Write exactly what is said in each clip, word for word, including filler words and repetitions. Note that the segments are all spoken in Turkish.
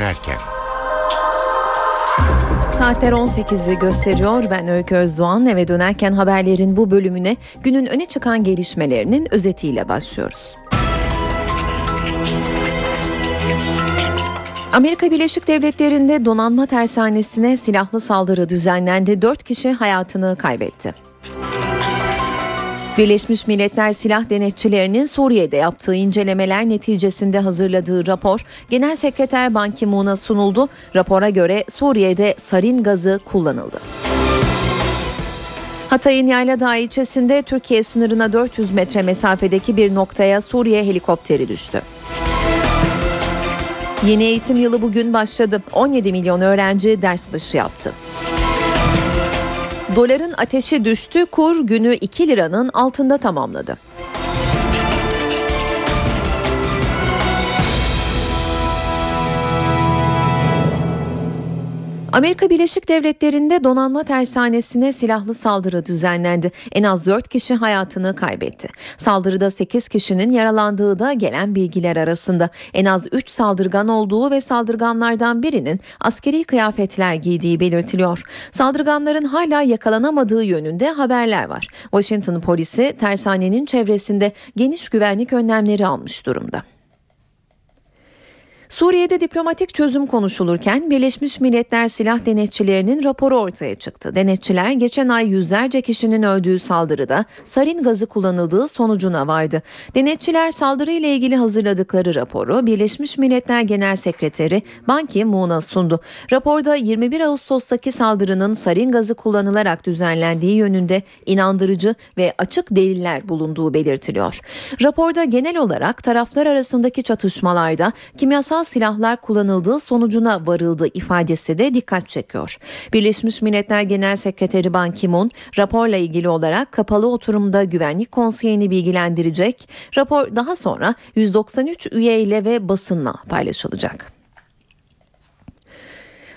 dönerken. Saatler on sekizi gösteriyor. Ben Öykü Özdoğan. Eve dönerken haberlerin bu bölümüne günün öne çıkan gelişmelerinin özetiyle başlıyoruz. Amerika Birleşik Devletleri'nde donanma tersanesine silahlı saldırı düzenlendi. Dört kişi hayatını kaybetti. Birleşmiş Milletler Silah Denetçilerinin Suriye'de yaptığı incelemeler neticesinde hazırladığı rapor, Genel Sekreter Ban Ki-Moon'a sunuldu. Rapora göre Suriye'de sarin gazı kullanıldı. Hatay'ın Yayladağ ilçesinde Türkiye sınırına dört yüz metre mesafedeki bir noktaya Suriye helikopteri düştü. Yeni eğitim yılı bugün başladı. on yedi milyon öğrenci ders başı yaptı. Doların ateşi düştü, kur günü iki liranın altında tamamladı. Amerika Birleşik Devletleri'nde donanma tersanesine silahlı saldırı düzenlendi. En az dört kişi hayatını kaybetti. Saldırıda sekiz kişinin yaralandığı da gelen bilgiler arasında. En az üç saldırgan olduğu ve saldırganlardan birinin askeri kıyafetler giydiği belirtiliyor. Saldırganların hala yakalanamadığı yönünde haberler var. Washington polisi tersanenin çevresinde geniş güvenlik önlemleri almış durumda. Suriye'de diplomatik çözüm konuşulurken Birleşmiş Milletler Silah Denetçilerinin raporu ortaya çıktı. Denetçiler geçen ay yüzlerce kişinin öldüğü saldırıda sarin gazı kullanıldığı sonucuna vardı. Denetçiler saldırıyla ilgili hazırladıkları raporu Birleşmiş Milletler Genel Sekreteri Ban Ki-moon'a sundu. Raporda yirmi bir Ağustos'taki saldırının sarin gazı kullanılarak düzenlendiği yönünde inandırıcı ve açık deliller bulunduğu belirtiliyor. Raporda genel olarak taraflar arasındaki çatışmalarda kimyasal silahlar kullanıldığı sonucuna varıldı ifadesi de dikkat çekiyor. Birleşmiş Milletler Genel Sekreteri Ban Ki-moon raporla ilgili olarak kapalı oturumda Güvenlik Konseyi'ni bilgilendirecek. Rapor daha sonra yüz doksan üç üyeyle ve basınla paylaşılacak.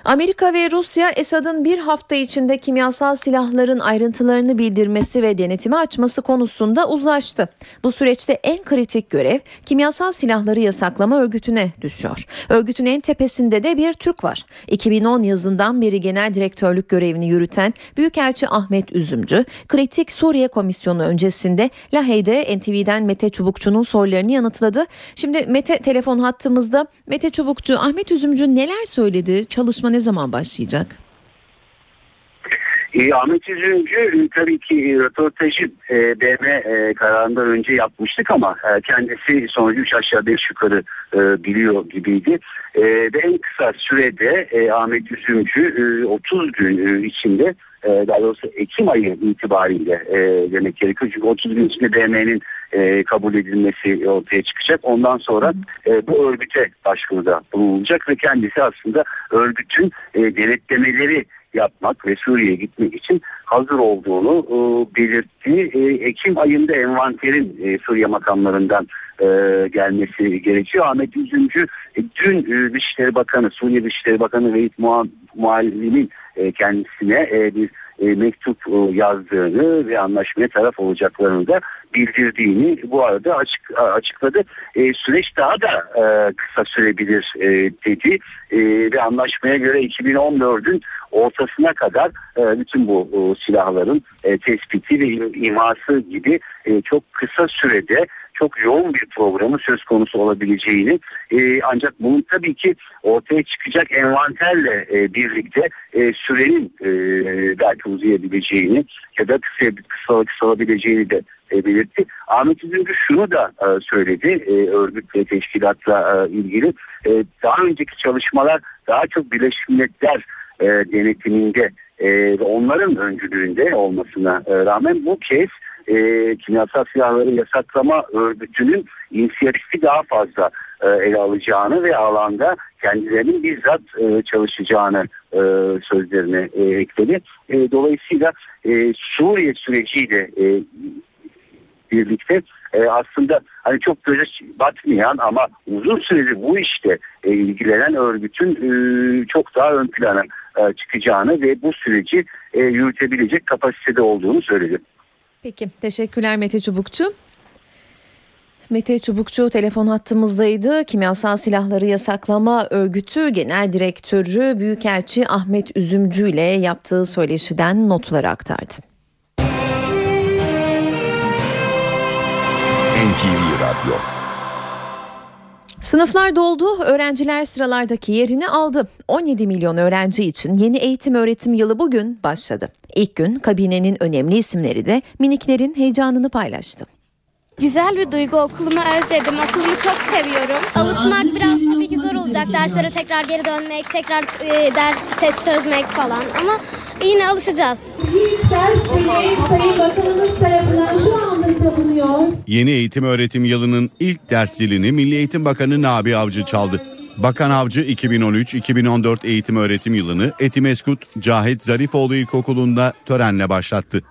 Amerika ve Rusya, Esad'ın bir hafta içinde kimyasal silahların ayrıntılarını bildirmesi ve denetimi açması konusunda uzlaştı. Bu süreçte en kritik görev kimyasal silahları yasaklama örgütüne düşüyor. Örgütün en tepesinde de bir Türk var. iki bin on yazından beri genel direktörlük görevini yürüten Büyükelçi Ahmet Üzümcü, kritik Suriye Komisyonu öncesinde Lahey'de N T V'den Mete Çubukçu'nun sorularını yanıtladı. Şimdi Mete telefon hattımızda. Mete Çubukçu, Ahmet Üzümcü neler söyledi? Çalışma ne zaman başlayacak? E, Ahmet Üzümcü tabii ki röportajı e, B M e, kararından önce yapmıştık ama e, kendisi sonucu üç aşağı beş yukarı e, biliyor gibiydi. E, ve en kısa sürede e, Ahmet Üzümcü e, otuz gün e, içinde, e, daha doğrusu Ekim ayı itibariyle e, demek gerekiyor. Çünkü otuz gün içinde B M'nin e, kabul edilmesi ortaya çıkacak. Ondan sonra e, bu örgüte başvuruda bulunacak ve kendisi aslında örgütün e, denetlemeleri yapmak ve Suriye'ye gitmek için hazır olduğunu e, belirtti. E, Ekim ayında envanterin e, Suriye makamlarından e, gelmesi gerekiyor. Ahmet Üzümcü e, dün e, Dışişleri Bakanı, Suriye Dışişleri Bakanı Vehit Muallim'in e, kendisine e, bir e, mektup e, yazdığını ve anlaşmaya taraf olacaklarını da bildirdiğini bu arada açık, açıkladı. E, süreç daha da e, kısa sürebilir e, dedi e, ve anlaşmaya göre iki bin on dördün ortasına kadar e, bütün bu e, silahların e, tespiti ve iması gibi e, çok kısa sürede çok yoğun bir programı söz konusu olabileceğini, e, ancak bunun tabii ki ortaya çıkacak envanterle e, birlikte e, sürenin e, belki uzayabileceğini ya da kısa, kısa, kısalabileceğini de e, belirtti. Ahmet Üzümcü şunu da e, söyledi e, örgüt ve teşkilatla e, ilgili. E, daha önceki çalışmalar daha çok Birleşmiş Milletler e, denetiminde ve onların öncülüğünde olmasına e, rağmen bu kez E, kimyasal silahları yasaklama örgütünün inisiyatifi daha fazla e, ele alacağını ve alanda kendilerinin bizzat e, çalışacağını e, sözlerine e, ekledi. E, dolayısıyla e, Suriye süreciyle e, birlikte e, aslında hani çok göze batmayan ama uzun süredir bu işte e, ilgilenen örgütün e, çok daha ön plana e, çıkacağını ve bu süreci e, yürütebilecek kapasitede olduğunu söyledi. Peki, teşekkürler Mete Çubukçu. Mete Çubukçu telefon hattımızdaydı. Kimyasal Silahları Yasaklama Örgütü Genel Direktörü Büyükelçi Ahmet Üzümcü ile yaptığı söyleşiden notları aktardı. N T V Radyo. Sınıflar doldu, öğrenciler sıralardaki yerini aldı. on yedi milyon öğrenci için yeni eğitim öğretim yılı bugün başladı. İlk gün kabinenin önemli isimleri de miniklerin heyecanını paylaştı. Güzel bir duygu, okulumu özledim, okulumu çok seviyorum. Alışmak biraz tabii ki zor olacak, derslere tekrar geri dönmek, tekrar e, ders test çözmek falan ama yine alışacağız. İlk ders Sayın Bakanımız tarafından şu anda çalınıyor. Yeni eğitim öğretim yılının ilk ders zilini Milli Eğitim Bakanı Nabi Avcı çaldı. Bakan Avcı iki bin on üç iki bin on dört eğitim öğretim yılını Etimeskut Cahit Zarifoğlu İlkokulu'nda törenle başlattı.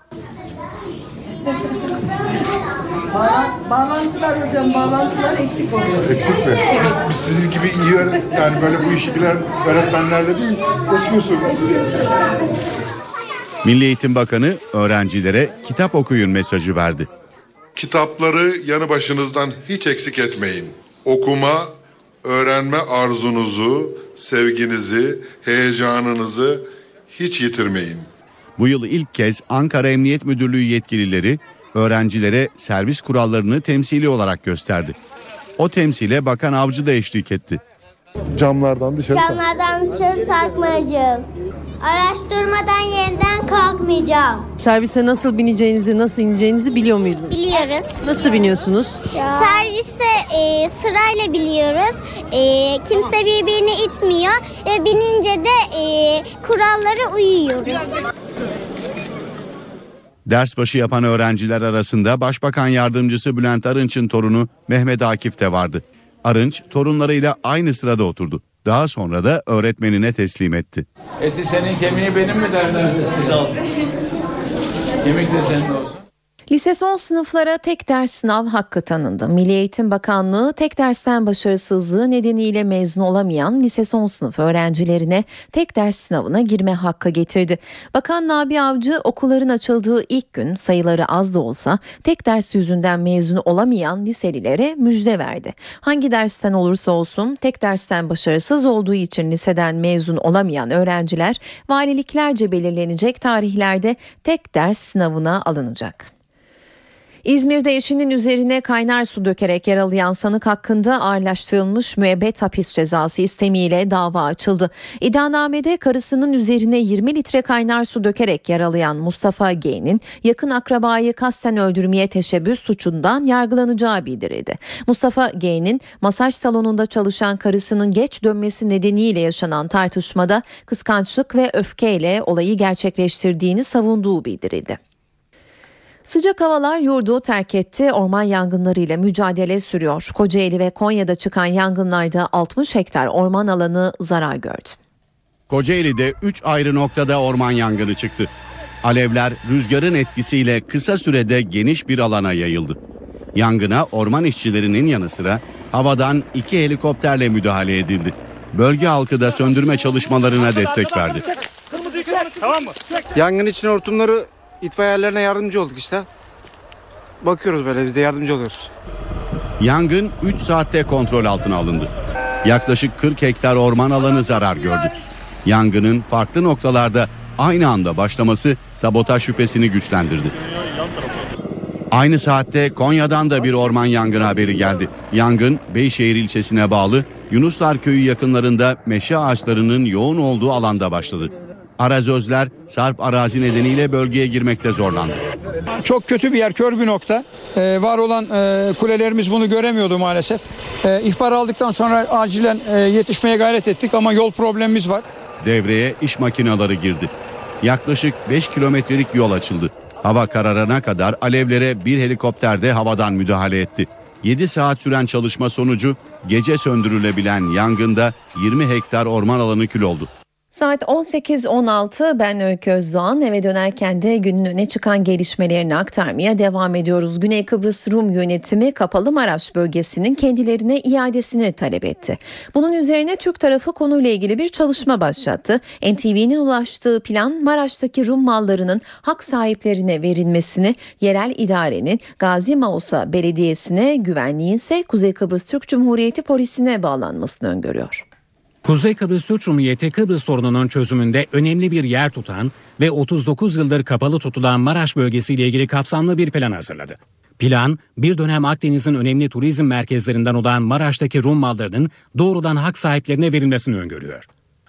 Bağlantılar hocam, bağlantılar eksik oluyor. Eksik mi? Biz, biz sizin gibi iyi öğretmen, yani böyle bu işi bilen öğretmenlerle değil, eskiyorsunuz. Milli Eğitim Bakanı öğrencilere kitap okuyun mesajı verdi. Kitapları yanı başınızdan hiç eksik etmeyin. Okuma, öğrenme arzunuzu, sevginizi, heyecanınızı hiç yitirmeyin. Bu yıl ilk kez Ankara Emniyet Müdürlüğü yetkilileri öğrencilere servis kurallarını temsili olarak gösterdi. O temsile Bakan Avcı da eşlik etti. Camlardan dışarı Camlardan dışarı sarkmayacağım. Araştırmadan yerinden kalkmayacağım. Servise nasıl bineceğinizi, nasıl ineceğinizi biliyor muydunuz? Biliyoruz. Nasıl biniyorsunuz? Ya. Servise e, sırayla biliyoruz. E, kimse birbirini itmiyor. E, binince de e, kurallara uyuyoruz. Ders başı yapan öğrenciler arasında Başbakan Yardımcısı Bülent Arınç'ın torunu Mehmet Akif de vardı. Arınç torunlarıyla aynı sırada oturdu. Daha sonra da öğretmenine teslim etti. Eti senin kemiği benim mi derler? Kemik de senin olsun. Lise son sınıflara tek ders sınav hakkı tanındı. Milli Eğitim Bakanlığı tek dersten başarısızlığı nedeniyle mezun olamayan lise son sınıf öğrencilerine tek ders sınavına girme hakkı getirdi. Bakan Nabi Avcı okulların açıldığı ilk gün sayıları az da olsa tek ders yüzünden mezun olamayan liselilere müjde verdi. Hangi dersten olursa olsun tek dersten başarısız olduğu için liseden mezun olamayan öğrenciler valiliklerce belirlenecek tarihlerde tek ders sınavına alınacak. İzmir'de eşinin üzerine kaynar su dökerek yaralayan sanık hakkında ağırlaştırılmış müebbet hapis cezası istemiyle dava açıldı. İddianamede karısının üzerine yirmi litre kaynar su dökerek yaralayan Mustafa G'nin yakın akrabayı kasten öldürmeye teşebbüs suçundan yargılanacağı bildirildi. Mustafa G'nin masaj salonunda çalışan karısının geç dönmesi nedeniyle yaşanan tartışmada kıskançlık ve öfkeyle olayı gerçekleştirdiğini savunduğu bildirildi. Sıcak havalar yurdu terk etti. Orman yangınlarıyla mücadele sürüyor. Kocaeli ve Konya'da çıkan yangınlarda altmış hektar orman alanı zarar gördü. Kocaeli'de üç ayrı noktada orman yangını çıktı. Alevler rüzgarın etkisiyle kısa sürede geniş bir alana yayıldı. Yangına orman işçilerinin yanı sıra havadan iki helikopterle müdahale edildi. Bölge halkı da söndürme çalışmalarına destek verdi. Tamam mı? Yangın için hortumları İtfaiyelerine yardımcı olduk işte. Bakıyoruz böyle, biz de yardımcı oluyoruz. Yangın üç saatte kontrol altına alındı. Yaklaşık kırk hektar orman alanı zarar gördü. Yangının farklı noktalarda aynı anda başlaması sabotaj şüphesini güçlendirdi. Aynı saatte Konya'dan da bir orman yangını haberi geldi. Yangın Beyşehir ilçesine bağlı Yunuslar Köyü yakınlarında meşe ağaçlarının yoğun olduğu alanda başladı. Arazözler sarp arazi nedeniyle bölgeye girmekte zorlandı. Çok kötü bir yer, kör bir nokta. Ee, var olan e, kulelerimiz bunu göremiyordu maalesef. E, ihbar aldıktan sonra acilen e, yetişmeye gayret ettik ama yol problemimiz var. Devreye iş makineleri girdi. Yaklaşık beş kilometrelik yol açıldı. Hava kararana kadar alevlere bir helikopter de havadan müdahale etti. yedi saat süren çalışma sonucu gece söndürülebilen yangında yirmi hektar orman alanı kül oldu. Saat on sekiz on altı, ben Öykü Özdoğan. Eve dönerken de günün öne çıkan gelişmelerini aktarmaya devam ediyoruz. Güney Kıbrıs Rum yönetimi Kapalı Maraş bölgesinin kendilerine iadesini talep etti. Bunun üzerine Türk tarafı konuyla ilgili bir çalışma başlattı. N T V'nin ulaştığı plan Maraş'taki Rum mallarının hak sahiplerine verilmesini, yerel idarenin Gazi Mausa Belediyesi'ne, güvenliğin ise Kuzey Kıbrıs Türk Cumhuriyeti Polisi'ne bağlanmasını öngörüyor. Kuzey Kıbrıs Türk Cumhuriyeti Kıbrıs sorununun çözümünde önemli bir yer tutan ve otuz dokuz yıldır kapalı tutulan Maraş bölgesiyle ilgili kapsamlı bir plan hazırladı. Plan, bir dönem Akdeniz'in önemli turizm merkezlerinden olan Maraş'taki Rum mallarının doğrudan hak sahiplerine verilmesini öngörüyor.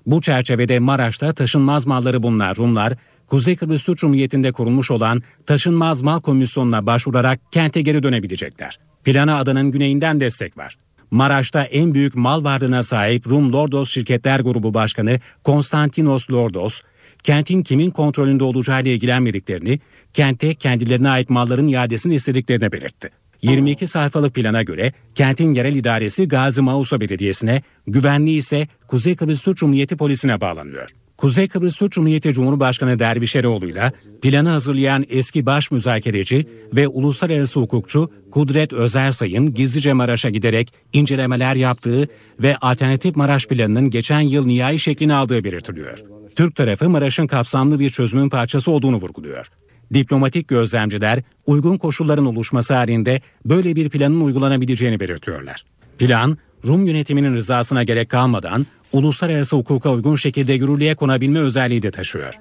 Bu çerçevede Maraş'ta taşınmaz malları bulunan Rumlar, Kuzey Kıbrıs Türk Cumhuriyeti'nde kurulmuş olan Taşınmaz Mal Komisyonu'na başvurarak kente geri dönebilecekler. Plana adanın güneyinden destek var. Maraş'ta en büyük mal varlığına sahip Rum Lordos Şirketler Grubu Başkanı Konstantinos Lordos, kentin kimin kontrolünde olacağıyla ilgilenmediklerini, kente kendilerine ait malların iadesini istediklerini belirtti. yirmi iki sayfalık plana göre kentin yerel idaresi Gazi Mausa Belediyesi'ne, güvenliği ise Kuzey Kıbrıs Türk Cumhuriyeti Polisi'ne bağlanıyor. Kuzey Kıbrıs Türk Cumhuriyeti Cumhurbaşkanı Derviş Eroğlu'yla planı hazırlayan eski baş müzakereci ve uluslararası hukukçu Kudret Özersay'ın gizlice Maraş'a giderek incelemeler yaptığı ve alternatif Maraş planının geçen yıl nihai şeklini aldığı belirtiliyor. Türk tarafı Maraş'ın kapsamlı bir çözümün parçası olduğunu vurguluyor. Diplomatik gözlemciler uygun koşulların oluşması halinde böyle bir planın uygulanabileceğini belirtiyorlar. Plan, Rum yönetiminin rızasına gerek kalmadan uluslararası hukuka uygun şekilde yürürlüğe konabilme özelliği de taşıyor.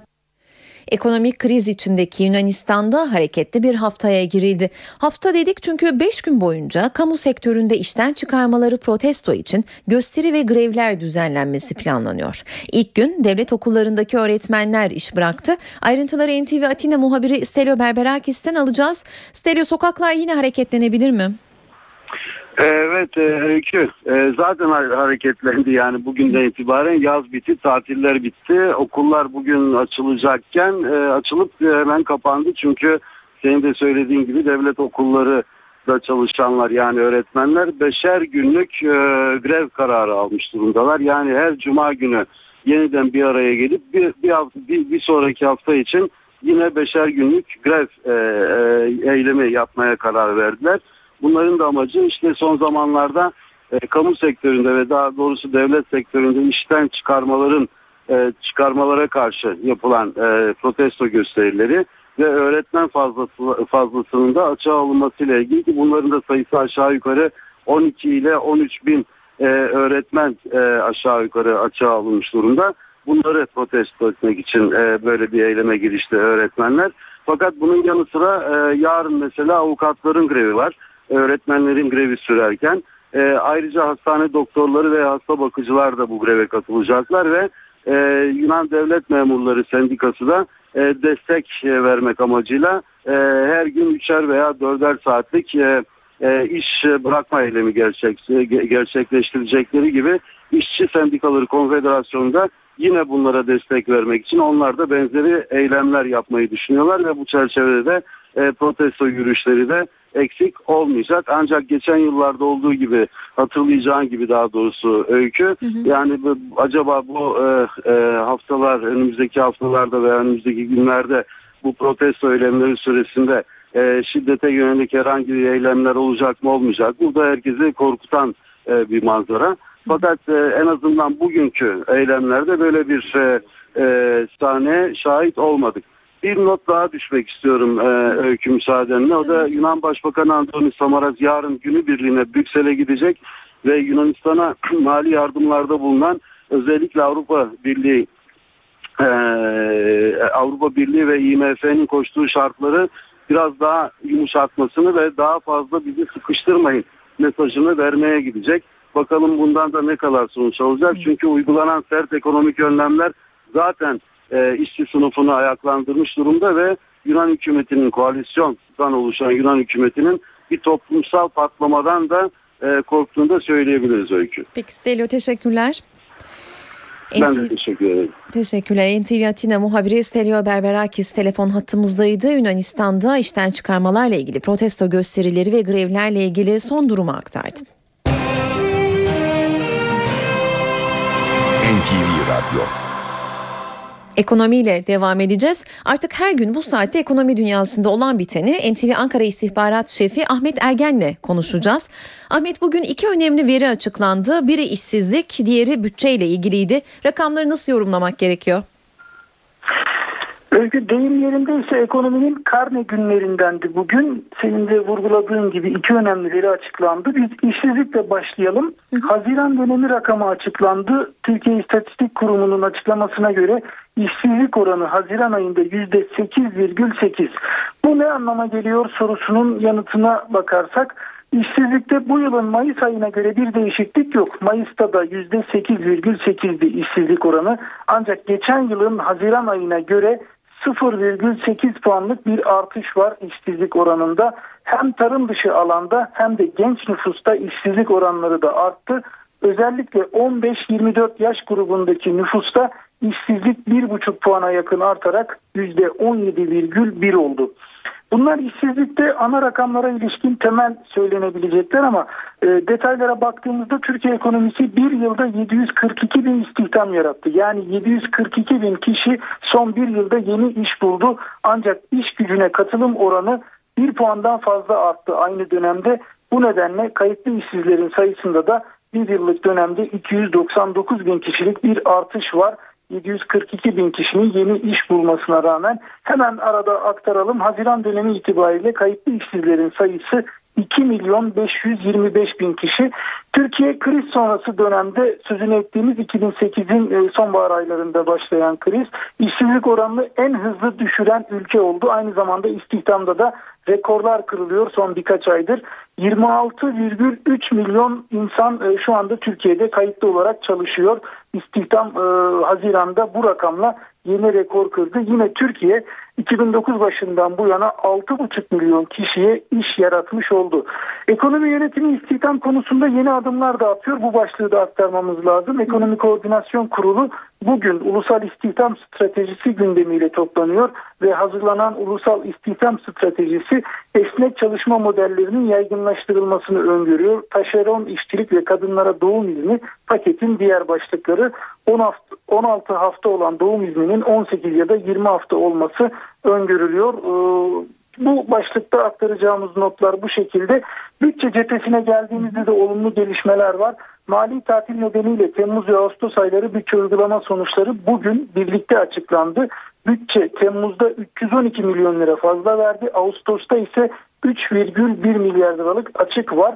Ekonomik kriz içindeki Yunanistan'da hareketli bir haftaya girildi. Hafta dedik çünkü beş gün boyunca kamu sektöründe işten çıkarmaları protesto için gösteri ve grevler düzenlenmesi planlanıyor. İlk gün devlet okullarındaki öğretmenler iş bıraktı. Ayrıntıları N T V Atina muhabiri Stelios Berberakis'ten alacağız. Stelios, sokaklar yine hareketlenebilir mi? Evet Öykü, zaten hareketlendi yani bugünden itibaren. Yaz bitti, tatiller bitti, okullar bugün açılacakken açılıp hemen kapandı çünkü senin de söylediğin gibi devlet okulları da çalışanlar yani öğretmenler beşer günlük grev kararı almış durumdalar. Yani her cuma günü yeniden bir araya gelip bir bir, hafta, bir, bir sonraki hafta için yine beşer günlük grev eylemi yapmaya karar verdiler. Bunların da amacı işte son zamanlarda e, kamu sektöründe ve daha doğrusu devlet sektöründe işten çıkarmaların e, çıkarmalara karşı yapılan e, protesto gösterileri ve öğretmen fazlası, fazlasının da açığa alınmasıyla ilgili ki bunların da sayısı aşağı yukarı on iki ile on üç bin e, öğretmen e, aşağı yukarı açığa alınmış durumda. Bunları protesto etmek için e, böyle bir eyleme girişti öğretmenler. Fakat bunun yanı sıra e, yarın mesela avukatların grevi var. Öğretmenlerin grevi sürerken e, ayrıca hastane doktorları ve hasta bakıcılar da bu greve katılacaklar ve e, Yunan Devlet Memurları Sendikası da e, destek e, vermek amacıyla e, her gün üçer veya dörder saatlik e, e, iş bırakma eylemi gerçek, e, gerçekleştirecekleri gibi İşçi Sendikaları Konfederasyonu'nda yine bunlara destek vermek için onlar da benzeri eylemler yapmayı düşünüyorlar ve bu çerçevede de e, protesto yürüyüşleri de eksik olmayacak. Ancak geçen yıllarda olduğu gibi, hatırlayacağın gibi daha doğrusu Öykü, hı hı. yani bu, acaba bu e, e, haftalar, önümüzdeki haftalarda veya önümüzdeki günlerde bu protesto eylemleri süresinde e, şiddete yönelik herhangi bir eylemler olacak mı olmayacak? Burada herkesi korkutan e, bir manzara. Fakat e, en azından bugünkü eylemlerde böyle bir e, e, sahneye şahit olmadık. Bir not daha düşmek istiyorum e, Öykü müsaadenle. O da Yunan Başbakanı Antonis Samaras yarın günübirliğine Brüksel'e gidecek ve Yunanistan'a mali yardımlarda bulunan özellikle Avrupa Birliği e, Avrupa Birliği ve I M F'nin koştuğu şartları biraz daha yumuşatmasını ve daha fazla bizi sıkıştırmayın mesajını vermeye gidecek. Bakalım bundan da ne kadar sonuç olacak. Çünkü uygulanan sert ekonomik önlemler zaten e, işçi sınıfını ayaklandırmış durumda ve Yunan hükümetinin, koalisyondan oluşan Yunan hükümetinin bir toplumsal patlamadan da e, korktuğunu da söyleyebiliriz Öykü. Peki Stelio, teşekkürler. Ben de teşekkür ederim. Teşekkürler. N T V Atina muhabiri Stelios Berberakis telefon hattımızdaydı. Yunanistan'da işten çıkarmalarla ilgili protesto gösterileri ve grevlerle ilgili son durumu aktardı. N T V Radyo Ekonomiyle devam edeceğiz. Artık her gün bu saatte ekonomi dünyasında olan biteni N T V Ankara İstihbarat Şefi Ahmet Ergen'le konuşacağız. Ahmet, bugün iki önemli veri açıklandı. Biri işsizlik, diğeri bütçeyle ilgiliydi. Rakamları nasıl yorumlamak gerekiyor? Öykü, deyim yerindeyse ekonominin karne günlerindendi bugün. Senin de vurguladığın gibi iki önemli veri açıklandı. Biz işsizlikle başlayalım. Hı hı. Haziran dönemi rakamı açıklandı. Türkiye İstatistik Kurumu'nun açıklamasına göre işsizlik oranı Haziran ayında yüzde sekiz virgül sekiz. Bu ne anlama geliyor sorusunun yanıtına bakarsak, İşsizlikte bu yılın Mayıs ayına göre bir değişiklik yok. Mayıs'ta da yüzde sekiz virgül sekizdi işsizlik oranı. Ancak geçen yılın Haziran ayına göre sıfır virgül sekiz puanlık bir artış var işsizlik oranında. Hem tarım dışı alanda hem de genç nüfusta işsizlik oranları da arttı. Özellikle on beş yirmi dört yaş grubundaki nüfusta işsizlik bir virgül beş puana yakın artarak yüzde on yedi virgül bir oldu. Bunlar işsizlikte ana rakamlara ilişkin temel söylenebilecekler ama e, detaylara baktığımızda Türkiye ekonomisi bir yılda yedi yüz kırk iki bin istihdam yarattı. Yani yedi yüz kırk iki bin kişi son bir yılda yeni iş buldu. Ancak iş gücüne katılım oranı bir puandan fazla arttı aynı dönemde. Bu nedenle kayıtlı işsizlerin sayısında da bir yıllık dönemde iki yüz doksan dokuz bin kişilik bir artış var. yedi yüz kırk iki bin kişinin yeni iş bulmasına rağmen hemen arada aktaralım. Haziran dönemi itibariyle kayıtlı işsizlerin sayısı iki milyon beş yüz yirmi beş bin kişi. Türkiye kriz sonrası dönemde sözünü ettiğimiz iki bin sekizin sonbahar aylarında başlayan kriz işsizlik oranını en hızlı düşüren ülke oldu. Aynı zamanda istihdamda da rekorlar kırılıyor son birkaç aydır. yirmi altı virgül üç milyon insan şu anda Türkiye'de kayıtlı olarak çalışıyor. İstihdam e, Haziran'da bu rakamla yeni rekor kırdı. Yine Türkiye iki bin dokuz başından bu yana altı virgül beş milyon kişiye iş yaratmış oldu. Ekonomi yönetimi istihdam konusunda yeni adımlar da atıyor. Bu başlığı da aktarmamız lazım. Ekonomi Koordinasyon Kurulu bugün Ulusal İstihdam Stratejisi gündemiyle toplanıyor ve hazırlanan Ulusal İstihdam Stratejisi esnek çalışma modellerinin yaygınlaştırılmasını öngörüyor. Taşeron işçilik ve kadınlara doğum izni paketin diğer başlıkları. on altı hafta olan doğum izninin on sekiz ya da yirmi hafta olması öngörülüyor. Bu başlıkta aktaracağımız notlar bu şekilde. Bütçe cephesine geldiğimizde de olumlu gelişmeler var. Mali tatil nedeniyle Temmuz ve Ağustos ayları bütçe uygulama sonuçları bugün birlikte açıklandı. Bütçe Temmuz'da üç yüz on iki milyon lira fazla verdi. Ağustos'ta ise üç virgül bir milyar liralık açık var.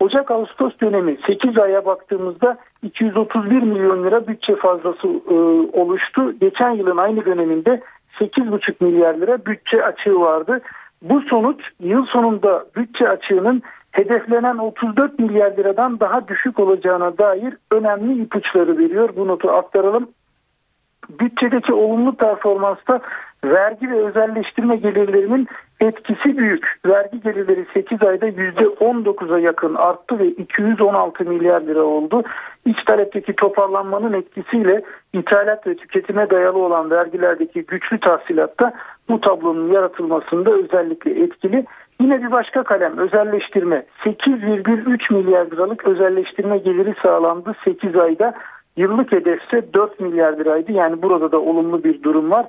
Ocak-Ağustos dönemi sekiz aya baktığımızda iki yüz otuz bir milyon lira bütçe fazlası e, oluştu. Geçen yılın aynı döneminde sekiz virgül beş milyar lira bütçe açığı vardı. Bu sonuç yıl sonunda bütçe açığının hedeflenen otuz dört milyar liradan daha düşük olacağına dair önemli ipuçları veriyor. Bu notu aktaralım. Bütçedeki olumlu performansta vergi ve özelleştirme gelirlerinin etkisi büyük. Vergi gelirleri sekiz ayda yüzde on dokuza yakın arttı ve iki yüz on altı milyar lira oldu. İç talepteki toparlanmanın etkisiyle ithalat ve tüketime dayalı olan vergilerdeki güçlü tahsilatta bu tablonun yaratılmasında özellikle etkili. Yine bir başka kalem özelleştirme. sekiz virgül üç milyar liralık özelleştirme geliri sağlandı sekiz ayda. Yıllık hedefse dört milyar liraydı. Yani burada da olumlu bir durum var.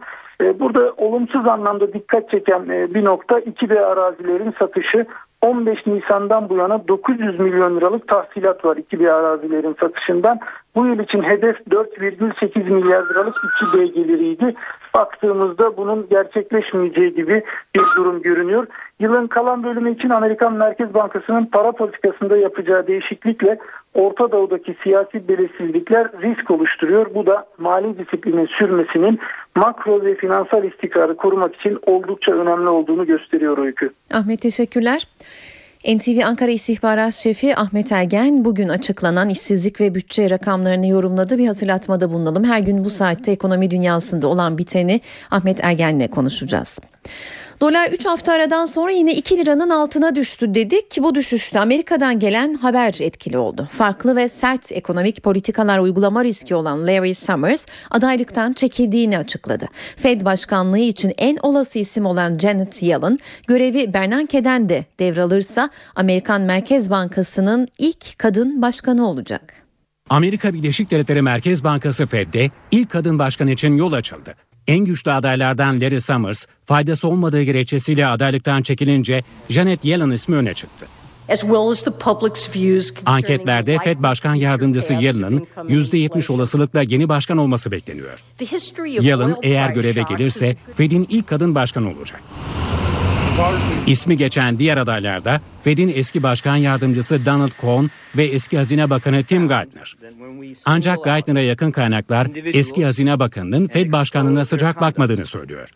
Burada olumsuz anlamda dikkat çeken bir nokta iki B arazilerin satışı. on beş Nisan'dan bu yana dokuz yüz milyon liralık tahsilat var iki B arazilerin satışından. Bu yıl için hedef dört virgül sekiz milyar liralık iki B geliriydi. Baktığımızda bunun gerçekleşmeyeceği gibi bir durum görünüyor. Yılın kalan bölümü için Amerikan Merkez Bankası'nın para politikasında yapacağı değişiklikle Orta Doğu'daki siyasi belirsizlikler risk oluşturuyor. Bu da mali disiplinin sürmesinin makro ve finansal istikrarı korumak için oldukça önemli olduğunu gösteriyor Öykü. Ahmet, teşekkürler. N T V Ankara İstihbarat Şefi Ahmet Ergen bugün açıklanan işsizlik ve bütçe rakamlarını yorumladı. Bir hatırlatmada bulunalım. Her gün bu saatte ekonomi dünyasında olan biteni Ahmet Ergen'le konuşacağız. Dolar üç hafta aradan sonra yine iki liranın altına düştü dedik ki bu düşüşte Amerika'dan gelen haber etkili oldu. Farklı ve sert ekonomik politikalar uygulama riski olan Larry Summers adaylıktan çekildiğini açıkladı. Fed başkanlığı için en olası isim olan Janet Yellen görevi Bernanke'den de devralırsa Amerikan Merkez Bankası'nın ilk kadın başkanı olacak. Amerika Birleşik Devletleri Merkez Bankası Fed'de ilk kadın başkan için yol açıldı. En güçlü adaylardan Larry Summers faydası olmadığı gerekçesiyle adaylıktan çekilince Janet Yellen ismi öne çıktı. Anketlerde Fed Başkan Yardımcısı Yellen'ın yüzde yetmiş olasılıkla yeni başkan olması bekleniyor. Yellen eğer göreve gelirse Fed'in ilk kadın başkanı olacak. İsmi geçen diğer adaylarda Fed'in eski başkan yardımcısı Donald Kohn ve eski hazine bakanı Tim Geithner. Ancak Geithner'a yakın kaynaklar eski hazine bakanının Fed başkanına sıcak bakmadığını söylüyor.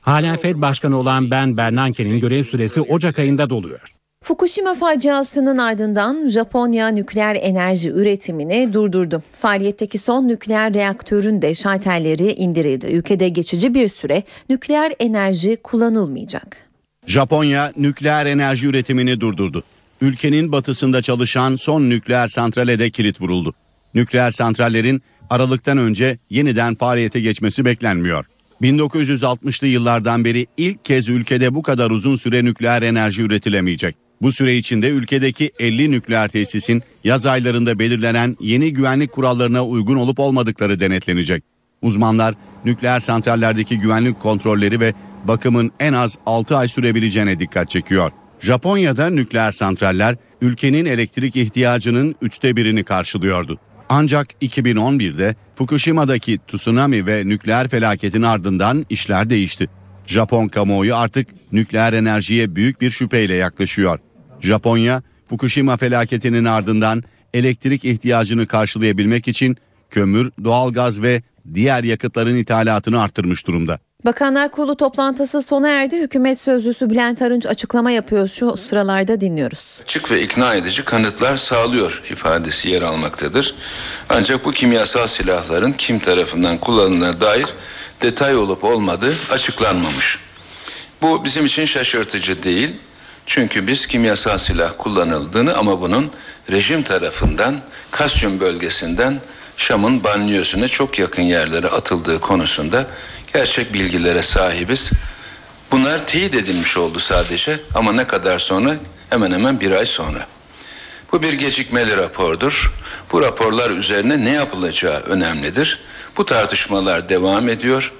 Halen Fed başkanı olan Ben Bernanke'nin görev süresi Ocak ayında doluyor. Fukushima faciasının ardından Japonya nükleer enerji üretimini durdurdu. Faaliyetteki son nükleer reaktörün de şalterleri indirildi. Ülkede geçici bir süre nükleer enerji kullanılmayacak. Japonya nükleer enerji üretimini durdurdu. Ülkenin batısında çalışan son nükleer santrale de kilit vuruldu. Nükleer santrallerin Aralık'tan önce yeniden faaliyete geçmesi beklenmiyor. bin dokuz yüz altmışlı yıllardan beri ilk kez ülkede bu kadar uzun süre nükleer enerji üretilemeyecek. Bu süre içinde ülkedeki elli nükleer tesisin yaz aylarında belirlenen yeni güvenlik kurallarına uygun olup olmadıkları denetlenecek. Uzmanlar nükleer santrallerdeki güvenlik kontrolleri ve bakımın en az altı ay sürebileceğine dikkat çekiyor. Japonya'da nükleer santraller ülkenin elektrik ihtiyacının üçte birini karşılıyordu. Ancak iki bin on birde Fukushima'daki tsunami ve nükleer felaketin ardından işler değişti. Japon kamuoyu artık nükleer enerjiye büyük bir şüpheyle yaklaşıyor. Japonya, Fukushima felaketinin ardından elektrik ihtiyacını karşılayabilmek için kömür, doğalgaz ve diğer yakıtların ithalatını arttırmış durumda. Bakanlar Kurulu toplantısı sona erdi. Hükümet sözcüsü Bülent Arınç açıklama yapıyor. Şu sıralarda dinliyoruz. Açık ve ikna edici kanıtlar sağlıyor ifadesi yer almaktadır. Ancak bu kimyasal silahların kim tarafından kullanıldığına dair detay olup olmadığı açıklanmamış. Bu bizim için şaşırtıcı değil. Çünkü biz kimyasal silah kullanıldığını ama bunun rejim tarafından Kasyum bölgesinden Şam'ın banliyösüne çok yakın yerlere atıldığı konusunda gerçek bilgilere sahibiz. Bunlar teyit edilmiş oldu sadece ama ne kadar sonra? Hemen hemen bir ay sonra. Bu bir gecikmeli rapordur. Bu raporlar üzerine ne yapılacağı önemlidir. Bu tartışmalar devam ediyor.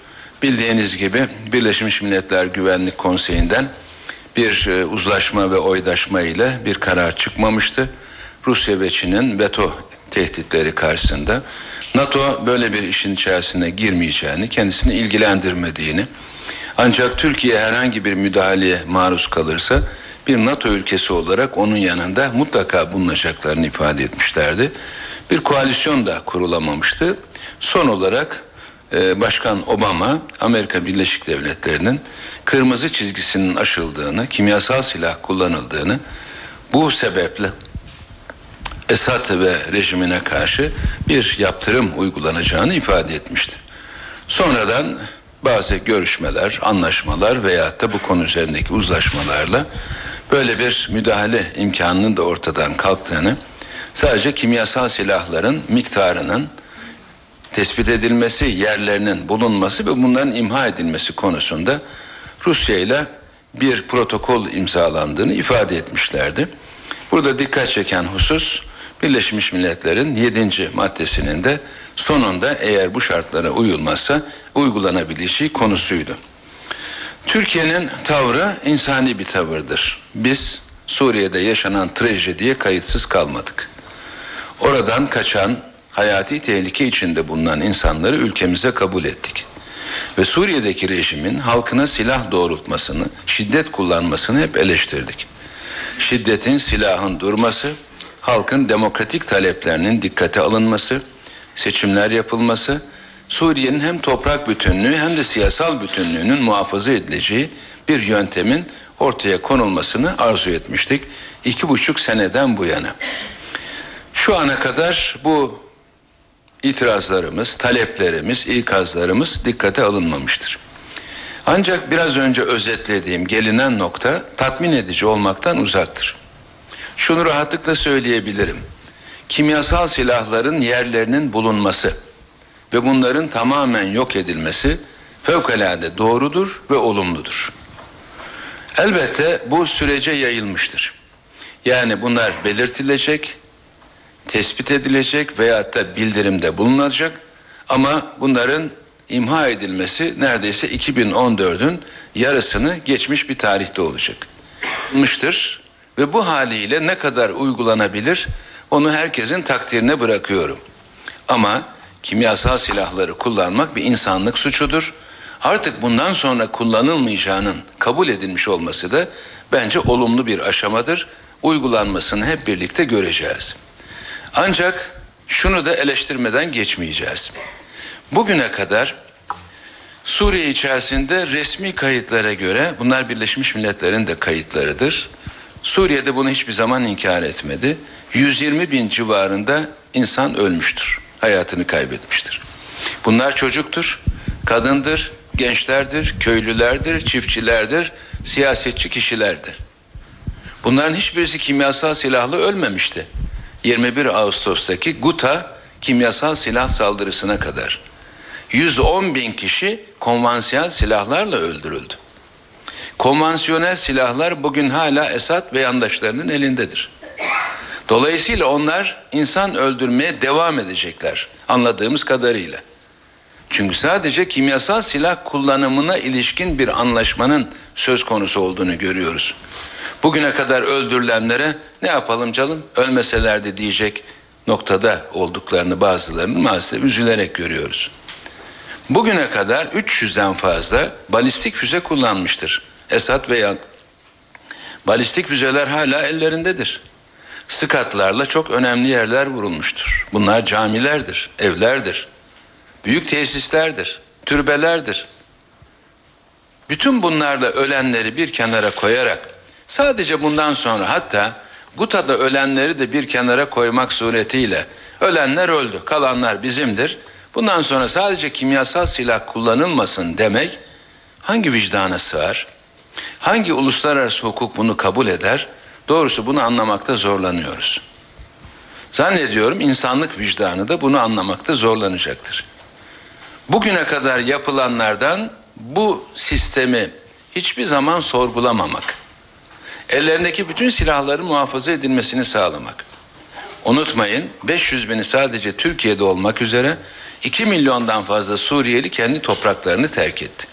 Bildiğiniz gibi Birleşmiş Milletler Güvenlik Konseyi'nden bir uzlaşma ve oydaşma ile bir karar çıkmamıştı. Rusya ve Çin'in veto tehditleri karşısında NATO böyle bir işin içerisine girmeyeceğini, kendisini ilgilendirmediğini, ancak Türkiye herhangi bir müdahaleye maruz kalırsa bir NATO ülkesi olarak onun yanında mutlaka bulunacaklarını ifade etmişlerdi. Bir koalisyon da kurulamamıştı. Son olarak Başkan Obama, Amerika Birleşik Devletleri'nin kırmızı çizgisinin aşıldığını, kimyasal silah kullanıldığını, bu sebeple Esad ve rejimine karşı bir yaptırım uygulanacağını ifade etmişti. Sonradan bazı görüşmeler, anlaşmalar veyahut da bu konu üzerindeki uzlaşmalarla böyle bir müdahale imkanının da ortadan kalktığını, sadece kimyasal silahların miktarının tespit edilmesi, yerlerinin bulunması ve bunların imha edilmesi konusunda Rusya ile bir protokol imzalandığını ifade etmişlerdi. Burada dikkat çeken husus, Birleşmiş Milletler'in yedinci maddesinin de sonunda eğer bu şartlara uyulmazsa uygulanabileceği konusuydu. Türkiye'nin tavrı insani bir tavırdır. Biz Suriye'de yaşanan trajediye kayıtsız kalmadık. Oradan kaçan, hayati tehlike içinde bulunan insanları ülkemize kabul ettik. Ve Suriye'deki rejimin halkına silah doğrultmasını, şiddet kullanmasını hep eleştirdik. Şiddetin, silahın durması, halkın demokratik taleplerinin dikkate alınması, seçimler yapılması, Suriye'nin hem toprak bütünlüğü hem de siyasal bütünlüğünün muhafaza edileceği bir yöntemin ortaya konulmasını arzu etmiştik iki buçuk seneden bu yana. Şu ana kadar bu itirazlarımız, taleplerimiz, ikazlarımız dikkate alınmamıştır. Ancak biraz önce özetlediğim gelinen nokta tatmin edici olmaktan uzaktır. Şunu rahatlıkla söyleyebilirim. Kimyasal silahların yerlerinin bulunması ve bunların tamamen yok edilmesi fevkalade doğrudur ve olumludur. Elbette bu sürece yayılmıştır. Yani bunlar belirtilecek, tespit edilecek veyahut da bildirimde bulunacak Ama bunların imha edilmesi neredeyse iki bin on dördün yarısını geçmiş bir tarihte olacak. Ve bu haliyle ne kadar uygulanabilir onu herkesin takdirine bırakıyorum. Ama kimyasal silahları kullanmak bir insanlık suçudur. Artık bundan sonra kullanılmayacağının kabul edilmiş olması da bence olumlu bir aşamadır. Uygulanmasını hep birlikte göreceğiz. Ancak şunu da eleştirmeden geçmeyeceğiz. Bugüne kadar Suriye içerisinde resmi kayıtlara göre, bunlar Birleşmiş Milletler'in de kayıtlarıdır, Suriye'de bunu hiçbir zaman inkar etmedi, yüz yirmi bin civarında insan ölmüştür, hayatını kaybetmiştir. Bunlar çocuktur, kadındır, gençlerdir, köylülerdir, çiftçilerdir, siyasetçi kişilerdir. Bunların hiçbirisi kimyasal silahla ölmemişti. yirmi bir Ağustos'taki Guta kimyasal silah saldırısına kadar yüz on bin kişi konvansiyonel silahlarla öldürüldü. Konvansiyonel silahlar bugün hala Esad ve yandaşlarının elindedir. Dolayısıyla onlar insan öldürmeye devam edecekler anladığımız kadarıyla. Çünkü sadece kimyasal silah kullanımına ilişkin bir anlaşmanın söz konusu olduğunu görüyoruz. Bugüne kadar öldürülenlere ne yapalım canım ölmeselerdi diyecek noktada olduklarını bazılarını maalesef üzülerek görüyoruz. Bugüne kadar üç yüzden fazla balistik füze kullanmıştır Esad ve yan. Balistik füzeler hala ellerindedir. Sıkatlarla çok önemli yerler vurulmuştur. Bunlar camilerdir, evlerdir, büyük tesislerdir, türbelerdir. Bütün bunlarla ölenleri bir kenara koyarak sadece bundan sonra hatta Guta'da ölenleri de bir kenara koymak suretiyle ölenler öldü, kalanlar bizimdir. Bundan sonra sadece kimyasal silah kullanılmasın demek hangi vicdana sığar? Hangi uluslararası hukuk bunu kabul eder? Doğrusu bunu anlamakta zorlanıyoruz. Zannediyorum insanlık vicdanı da bunu anlamakta zorlanacaktır. Bugüne kadar yapılanlardan bu sistemi hiçbir zaman sorgulamamak, ellerindeki bütün silahların muhafaza edilmesini sağlamak. Unutmayın beş yüz bini sadece Türkiye'de olmak üzere iki milyondan fazla Suriyeli kendi topraklarını terk etti.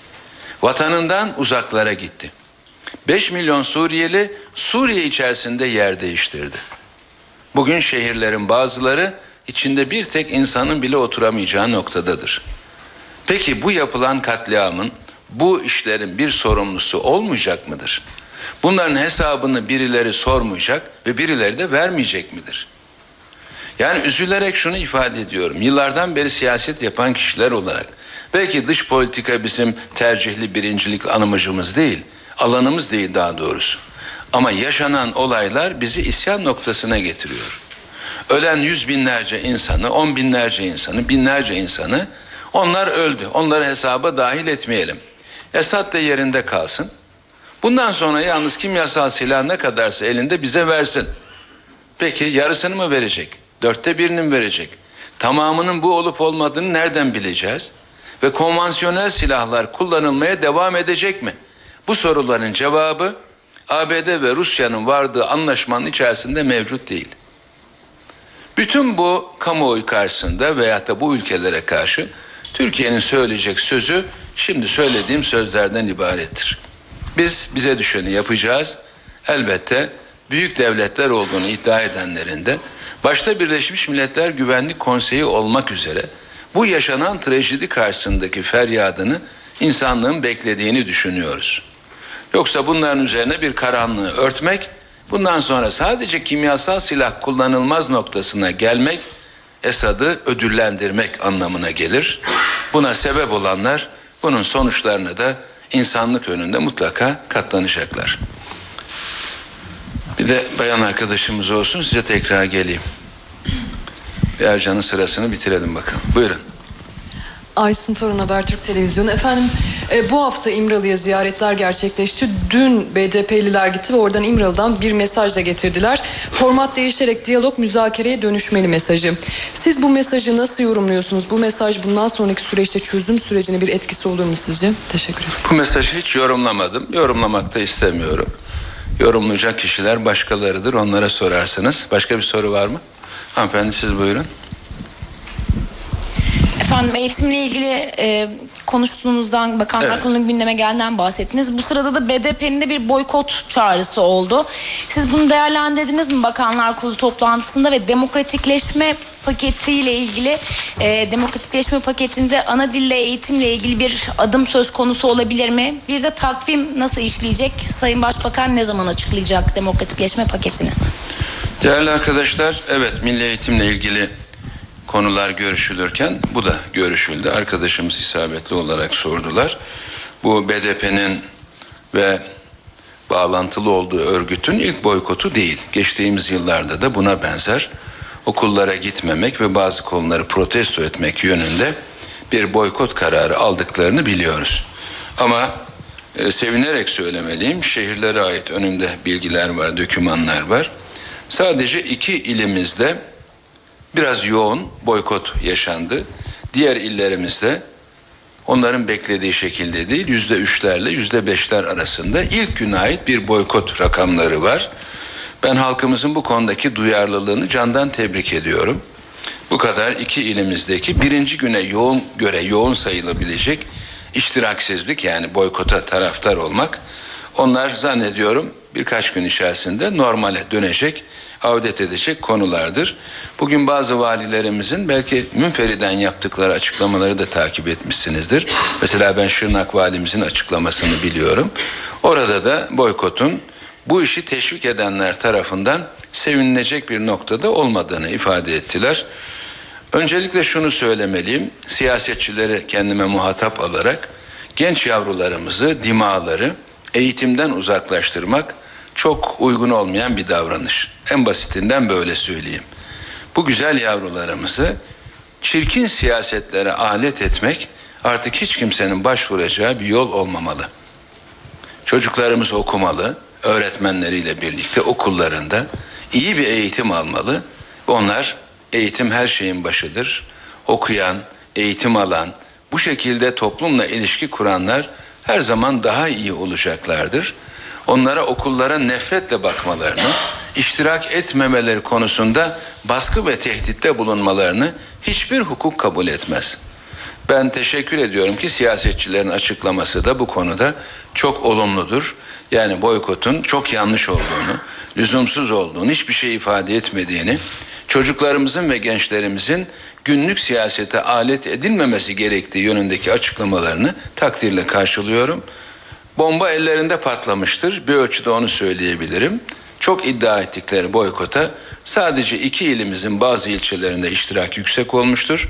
Vatanından uzaklara gitti. beş milyon Suriyeli Suriye içerisinde yer değiştirdi. Bugün şehirlerin bazıları içinde bir tek insanın bile oturamayacağı noktadadır. Peki bu yapılan katliamın, bu işlerin bir sorumlusu olmayacak mıdır? Bunların hesabını birileri sormayacak ve birileri de vermeyecek midir? Yani üzülerek şunu ifade ediyorum. Yıllardan beri siyaset yapan kişiler olarak belki dış politika bizim tercihli birincilik anımacımız değil, alanımız değil daha doğrusu. Ama yaşanan olaylar bizi isyan noktasına getiriyor. Ölen yüz binlerce insanı, on binlerce insanı, binlerce insanı onlar öldü. Onları hesaba dahil etmeyelim. Esad da yerinde kalsın. Bundan sonra yalnız kimyasal silah ne kadarsa elinde bize versin. Peki yarısını mı verecek? Dörtte birini mi verecek? Tamamının bu olup olmadığını nereden bileceğiz? Ve konvansiyonel silahlar kullanılmaya devam edecek mi? Bu soruların cevabı A B D ve Rusya'nın vardığı anlaşmanın içerisinde mevcut değil. Bütün bu kamuoyu karşısında veyahut da bu ülkelere karşı Türkiye'nin söyleyecek sözü şimdi söylediğim sözlerden ibarettir. Biz bize düşeni yapacağız. Elbette büyük devletler olduğunu iddia edenlerin de başta Birleşmiş Milletler Güvenlik Konseyi olmak üzere bu yaşanan trajedi karşısındaki feryadını insanlığın beklediğini düşünüyoruz. Yoksa bunların üzerine bir karanlığı örtmek, bundan sonra sadece kimyasal silah kullanılmaz noktasına gelmek, Esad'ı ödüllendirmek anlamına gelir. Buna sebep olanlar bunun sonuçlarını da insanlık önünde mutlaka katlanacaklar. Bir de bayan arkadaşımız olsun, size tekrar geleyim. Ercan'ın sırasını bitirelim bakalım. Buyurun. Aysun Torun, Habertürk Televizyonu. Efendim e, bu hafta İmralı'ya ziyaretler gerçekleşti. Dün B D P'liler gitti ve oradan İmralı'dan bir mesaj da getirdiler. Format değişerek diyalog müzakereye dönüşmeli mesajı. Siz bu mesajı nasıl yorumluyorsunuz? Bu mesaj bundan sonraki süreçte çözüm sürecine bir etkisi olur mu sizce? Teşekkür ederim. Bu mesajı hiç yorumlamadım. Yorumlamak da istemiyorum. Yorumlayacak kişiler başkalarıdır. Onlara sorarsınız. Başka bir soru var mı? Hanımefendi siz buyurun. Efendim eğitimle ilgili e, konuştuğunuzdan, Bakanlar evet. Kurulu'nun gündeme gelenden bahsettiniz. Bu sırada da B D P'nin de bir boykot çağrısı oldu. Siz bunu değerlendirdiniz mi Bakanlar Kurulu toplantısında ve demokratikleşme paketiyle ilgili, e, demokratikleşme paketinde ana dille eğitimle ilgili bir adım söz konusu olabilir mi? Bir de takvim nasıl işleyecek? Sayın Başbakan ne zaman açıklayacak demokratikleşme paketini? Değerli arkadaşlar, evet milli eğitimle ilgili konular görüşülürken bu da görüşüldü. Arkadaşımız isabetli olarak sordular. Bu B D P'nin ve bağlantılı olduğu örgütün ilk boykotu değil. Geçtiğimiz yıllarda da buna benzer okullara gitmemek ve bazı konuları protesto etmek yönünde bir boykot kararı aldıklarını biliyoruz. Ama e, sevinerek söylemeliyim. Şehirlere ait önümde bilgiler var, dokümanlar var. Sadece iki ilimizde biraz yoğun boykot yaşandı. Diğer illerimizde onların beklediği şekilde değil, yüzde üçlerle yüzde beşler arasında ilk güne ait bir boykot rakamları var. Ben halkımızın bu konudaki duyarlılığını candan tebrik ediyorum. Bu kadar iki ilimizdeki birinci güne yoğun göre yoğun sayılabilecek iştiraksizlik, yani boykota taraftar olmak, onlar zannediyorum birkaç gün içerisinde normale dönecek, avdet edecek konulardır. Bugün bazı valilerimizin belki münferiden yaptıkları açıklamaları da takip etmişsinizdir. Mesela ben Şırnak valimizin açıklamasını biliyorum. Orada da boykotun bu işi teşvik edenler tarafından sevinilecek bir noktada olmadığını ifade ettiler. Öncelikle şunu söylemeliyim, siyasetçileri kendime muhatap alarak genç yavrularımızı, dimağları eğitimden uzaklaştırmak çok uygun olmayan bir davranış. En basitinden böyle söyleyeyim. Bu güzel yavrularımızı çirkin siyasetlere alet etmek artık hiç kimsenin başvuracağı bir yol olmamalı. Çocuklarımız okumalı, öğretmenleriyle birlikte okullarında iyi bir eğitim almalı. Onlar eğitim her şeyin başıdır. Okuyan, eğitim alan, bu şekilde toplumla ilişki kuranlar her zaman daha iyi olacaklardır. Onlara okullara nefretle bakmalarını, iştirak etmemeleri konusunda baskı ve tehditte bulunmalarını hiçbir hukuk kabul etmez. Ben teşekkür ediyorum ki siyasetçilerin açıklaması da bu konuda çok olumludur. Yani boykotun çok yanlış olduğunu, lüzumsuz olduğunu, hiçbir şey ifade etmediğini, çocuklarımızın ve gençlerimizin günlük siyasete alet edilmemesi gerektiği yönündeki açıklamalarını takdirle karşılıyorum. Bomba ellerinde patlamıştır. Bir ölçüde onu söyleyebilirim. Çok iddia ettikleri boykota sadece iki ilimizin bazı ilçelerinde iştirak yüksek olmuştur.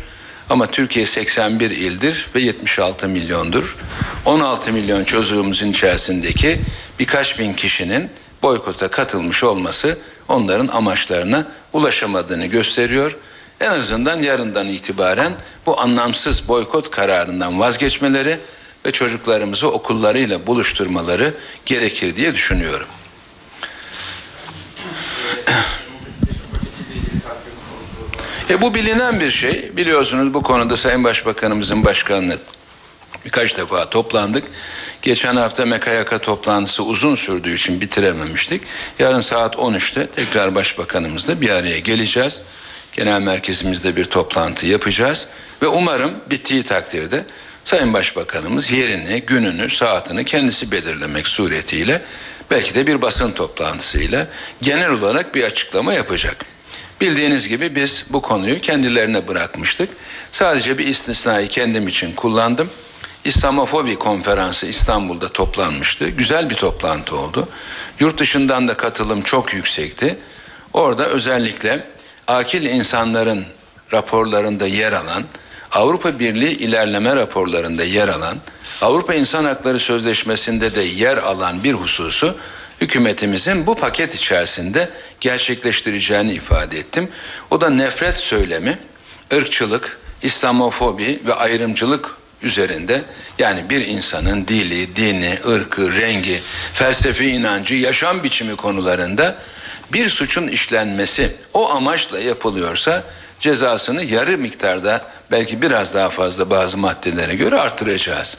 Ama Türkiye seksen bir ildir ve yetmiş altı milyondur. on altı milyon çocuğumuzun içerisindeki birkaç bin kişinin boykota katılmış olması onların amaçlarına ulaşamadığını gösteriyor. En azından yarından itibaren bu anlamsız boykot kararından vazgeçmeleri ve çocuklarımızı okullarıyla buluşturmaları gerekir diye düşünüyorum. E bu bilinen bir şey. Biliyorsunuz bu konuda Sayın Başbakanımızın başkanlığı birkaç defa toplandık. Geçen hafta M K Y K toplantısı uzun sürdüğü için bitirememiştik. Yarın saat on üçte tekrar Başbakanımızla bir araya geleceğiz. Genel merkezimizde bir toplantı yapacağız ve umarım bittiği takdirde Sayın Başbakanımız yerini, gününü, saatini kendisi belirlemek suretiyle, belki de bir basın toplantısıyla genel olarak bir açıklama yapacak. Bildiğiniz gibi biz bu konuyu kendilerine bırakmıştık. Sadece bir istisnayı kendim için kullandım. İslamofobi konferansı İstanbul'da toplanmıştı. Güzel bir toplantı oldu. Yurt dışından da katılım çok yüksekti. Orada özellikle akil insanların raporlarında yer alan, Avrupa Birliği ilerleme raporlarında yer alan, Avrupa İnsan Hakları Sözleşmesi'nde de yer alan bir hususu hükümetimizin bu paket içerisinde gerçekleştireceğini ifade ettim. O da nefret söylemi, ırkçılık, İslamofobi ve ayrımcılık üzerinde, yani bir insanın dili, dini, ırkı, rengi, felsefi inancı, yaşam biçimi konularında bir suçun işlenmesi o amaçla yapılıyorsa cezasını yarı miktarda, belki biraz daha fazla bazı maddelere göre artıracağız.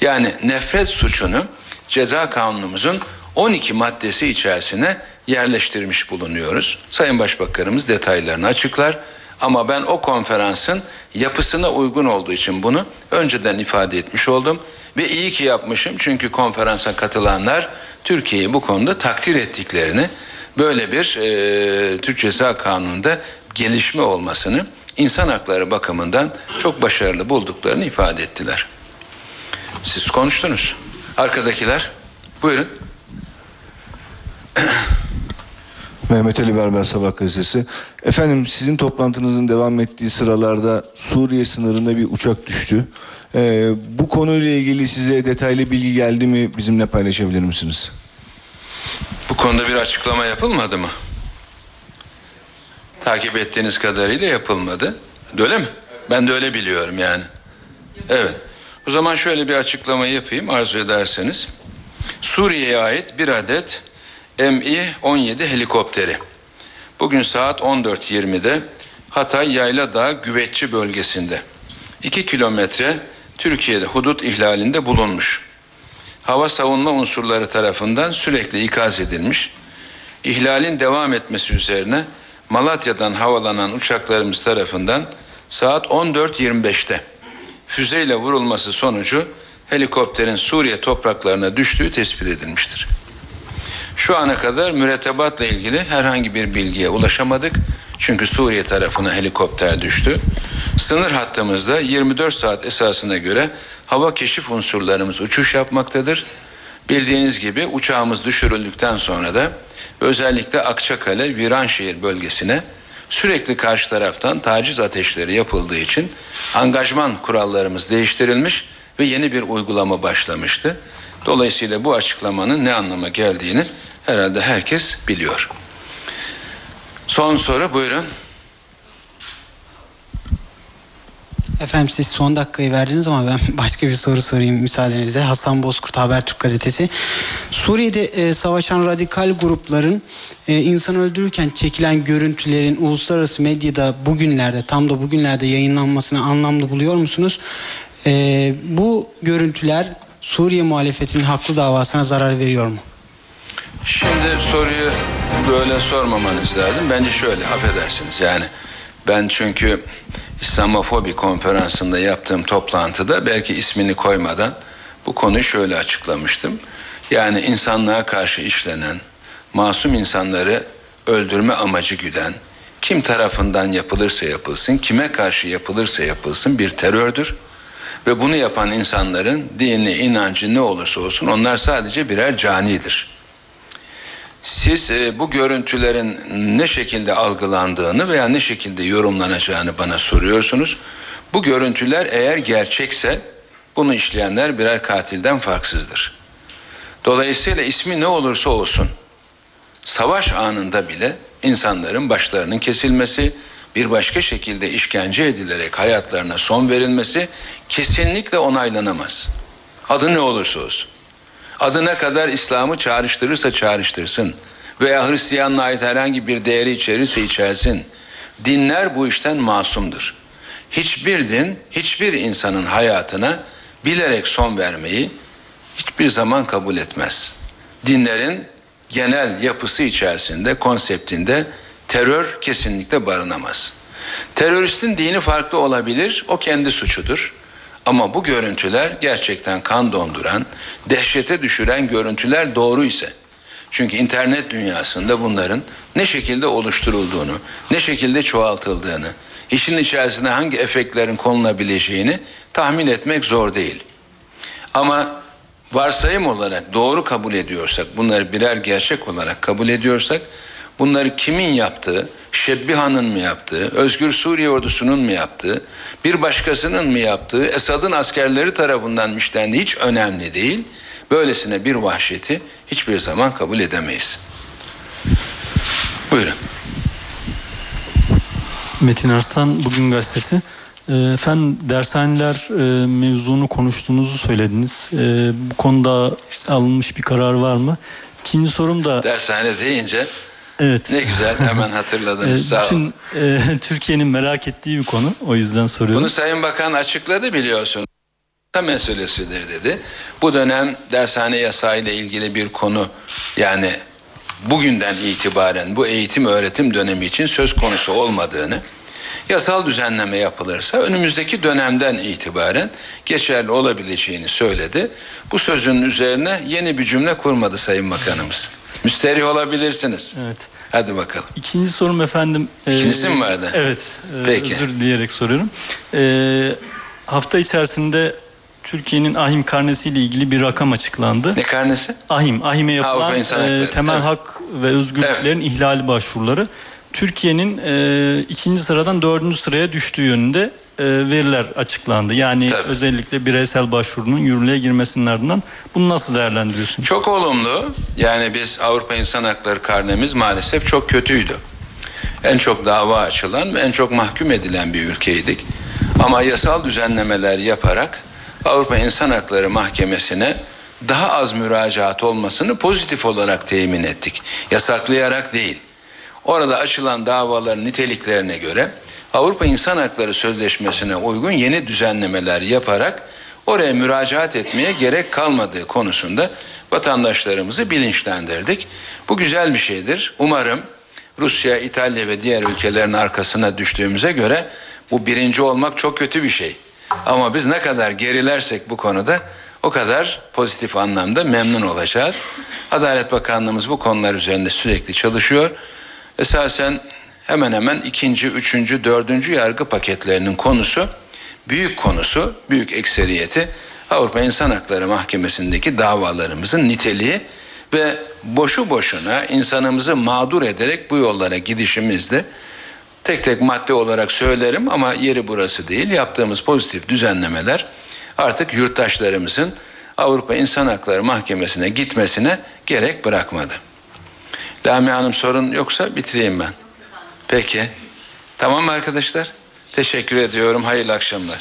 Yani nefret suçunu ceza kanunumuzun on iki maddesi içerisine yerleştirmiş bulunuyoruz. Sayın Başbakanımız detaylarını açıklar. Ama ben o konferansın yapısına uygun olduğu için bunu önceden ifade etmiş oldum. Ve iyi ki yapmışım, çünkü konferansa katılanlar Türkiye'yi bu konuda takdir ettiklerini, böyle bir e, Türk Ceza Kanunu'nda gelişme olmasını insan hakları bakımından çok başarılı bulduklarını ifade ettiler. Siz konuştunuz. Arkadakiler, buyurun. Mehmet Ali Berber Sabah Gazetesi. Efendim, sizin toplantınızın devam ettiği sıralarda Suriye sınırında bir uçak düştü. Ee, bu konuyla ilgili size detaylı bilgi geldi mi? Bizimle paylaşabilir misiniz? Bu konuda bir açıklama yapılmadı mı? Takip ettiğiniz kadarıyla yapılmadı. Öyle mi? Ben de öyle biliyorum yani. Evet. O zaman şöyle bir açıklama yapayım arzu ederseniz. Suriye'ye ait bir adet M İ on yedi helikopteri bugün saat on dört yirmide Hatay Yayladağ Güvetçi bölgesinde iki kilometre Türkiye'de hudut ihlalinde bulunmuş. Hava savunma unsurları tarafından sürekli ikaz edilmiş. İhlalin devam etmesi üzerine Malatya'dan havalanan uçaklarımız tarafından saat on dört yirmi beşte füzeyle vurulması sonucu helikopterin Suriye topraklarına düştüğü tespit edilmiştir. Şu ana kadar mürettebatla ilgili herhangi bir bilgiye ulaşamadık. Çünkü Suriye tarafına helikopter düştü. Sınır hattımızda yirmi dört saat esasına göre hava keşif unsurlarımız uçuş yapmaktadır. Bildiğiniz gibi uçağımız düşürüldükten sonra da özellikle Akçakale, Viranşehir bölgesine sürekli karşı taraftan taciz ateşleri yapıldığı için angajman kurallarımız değiştirilmiş ve yeni bir uygulama başlamıştı. Dolayısıyla bu açıklamanın ne anlama geldiğini herhalde herkes biliyor. Son soru, buyurun. Efendim, siz son dakikayı verdiniz ama ben başka bir soru sorayım müsaadenizle. Hasan Bozkurt, Habertürk gazetesi. Suriye'de e, savaşan radikal grupların e, insan öldürürken çekilen görüntülerin uluslararası medyada bugünlerde, tam da bugünlerde yayınlanmasını anlamlı buluyor musunuz? E, bu görüntüler Suriye muhalefetinin haklı davasına zarar veriyor mu? Şimdi soruyu böyle sormamanız lazım. Bence şöyle, affedersiniz yani. Ben çünkü İslamofobi konferansında yaptığım toplantıda belki ismini koymadan bu konuyu şöyle açıklamıştım. Yani insanlığa karşı işlenen, masum insanları öldürme amacı güden, kim tarafından yapılırsa yapılsın, kime karşı yapılırsa yapılsın bir terördür. Ve bunu yapan insanların dini, inancı ne olursa olsun onlar sadece birer canidir. Siz e, bu görüntülerin ne şekilde algılandığını veya ne şekilde yorumlanacağını bana soruyorsunuz. Bu görüntüler eğer gerçekse bunu işleyenler birer katilden farksızdır. Dolayısıyla ismi ne olursa olsun savaş anında bile insanların başlarının kesilmesi, bir başka şekilde işkence edilerek hayatlarına son verilmesi kesinlikle onaylanamaz. Adı ne olursa olsun. Adı ne kadar İslam'ı çağrıştırırsa çağrıştırsın veya Hristiyanlığa ait herhangi bir değeri içerirse içersin. Dinler bu işten masumdur. Hiçbir din, hiçbir insanın hayatına bilerek son vermeyi hiçbir zaman kabul etmez. Dinlerin genel yapısı içerisinde, konseptinde terör kesinlikle barınamaz. Teröristin dini farklı olabilir, o kendi suçudur. Ama bu görüntüler gerçekten kan donduran, dehşete düşüren görüntüler doğru ise, çünkü internet dünyasında bunların ne şekilde oluşturulduğunu, ne şekilde çoğaltıldığını, işin içerisine hangi efektlerin konulabileceğini tahmin etmek zor değil. Ama varsayım olarak doğru kabul ediyorsak, bunları birer gerçek olarak kabul ediyorsak, bunları kimin yaptığı, Şebbihan'ın mı yaptığı, Özgür Suriye ordusunun mu yaptığı, bir başkasının mı yaptığı, Esad'ın askerleri tarafından işlendiği hiç önemli değil. Böylesine bir vahşeti hiçbir zaman kabul edemeyiz. Buyurun. Metin Arslan, Bugün Gazetesi. Efendim, dershaneler e, mevzunu konuştuğunuzu söylediniz. E, bu konuda işte alınmış bir karar var mı? İkinci sorum da... Dershane deyince... Evet. Ne güzel, hemen hatırladınız. Sağ olun. E, Türkiye'nin merak ettiği bir konu, o yüzden soruyorum. Bunu Sayın Bakan açıkladı, biliyorsunuz. Meselesidir dedi. Bu dönem dershane yasağıyla ilgili bir konu, yani bugünden itibaren bu eğitim öğretim dönemi için söz konusu olmadığını yasal düzenleme yapılırsa önümüzdeki dönemden itibaren geçerli olabileceğini söyledi. Bu sözünün üzerine yeni bir cümle kurmadı Sayın Bakanımız. Müsterih olabilirsiniz. Evet. Hadi bakalım. İkinci sorum efendim. İkincisi ee, mi vardı? Evet. E, Peki. Özür dileyerek soruyorum. E, hafta içerisinde Türkiye'nin AİHM karnesiyle ilgili bir rakam açıklandı. Ne karnesi? AİHM. AİHM'e yapılan e, temel evet. hak ve özgürlüklerin evet. ihlali başvuruları. Türkiye'nin e, ikinci sıradan dördüncü sıraya düştüğü yönünde e, veriler açıklandı. Yani Tabii. özellikle bireysel başvurunun yürürlüğe girmesinin ardından bunu nasıl değerlendiriyorsunuz? Çok olumlu. Yani biz Avrupa İnsan Hakları karnemiz maalesef çok kötüydü. En çok dava açılan ve en çok mahkum edilen bir ülkeydik. Ama yasal düzenlemeler yaparak Avrupa İnsan Hakları Mahkemesi'ne daha az müracaat olmasını pozitif olarak temin ettik. Yasaklayarak değil. Orada açılan davaların niteliklerine göre Avrupa İnsan Hakları Sözleşmesi'ne uygun yeni düzenlemeler yaparak oraya müracaat etmeye gerek kalmadığı konusunda vatandaşlarımızı bilinçlendirdik. Bu güzel bir şeydir. Umarım Rusya, İtalya ve diğer ülkelerin arkasına düştüğümüze göre bu birinci olmak çok kötü bir şey. Ama biz ne kadar gerilersek bu konuda o kadar pozitif anlamda memnun olacağız. Adalet Bakanlığımız bu konular üzerinde sürekli çalışıyor. Esasen hemen hemen ikinci, üçüncü, dördüncü yargı paketlerinin konusu, büyük konusu, büyük ekseriyeti Avrupa İnsan Hakları Mahkemesi'ndeki davalarımızın niteliği ve boşu boşuna insanımızı mağdur ederek bu yollara gidişimizdi. Tek tek madde olarak söylerim ama yeri burası değil. Yaptığımız pozitif düzenlemeler artık yurttaşlarımızın Avrupa İnsan Hakları Mahkemesi'ne gitmesine gerek bırakmadı. Lami Hanım sorun yoksa bitireyim ben. Peki. Tamam mı arkadaşlar? Teşekkür ediyorum. Hayırlı akşamlar.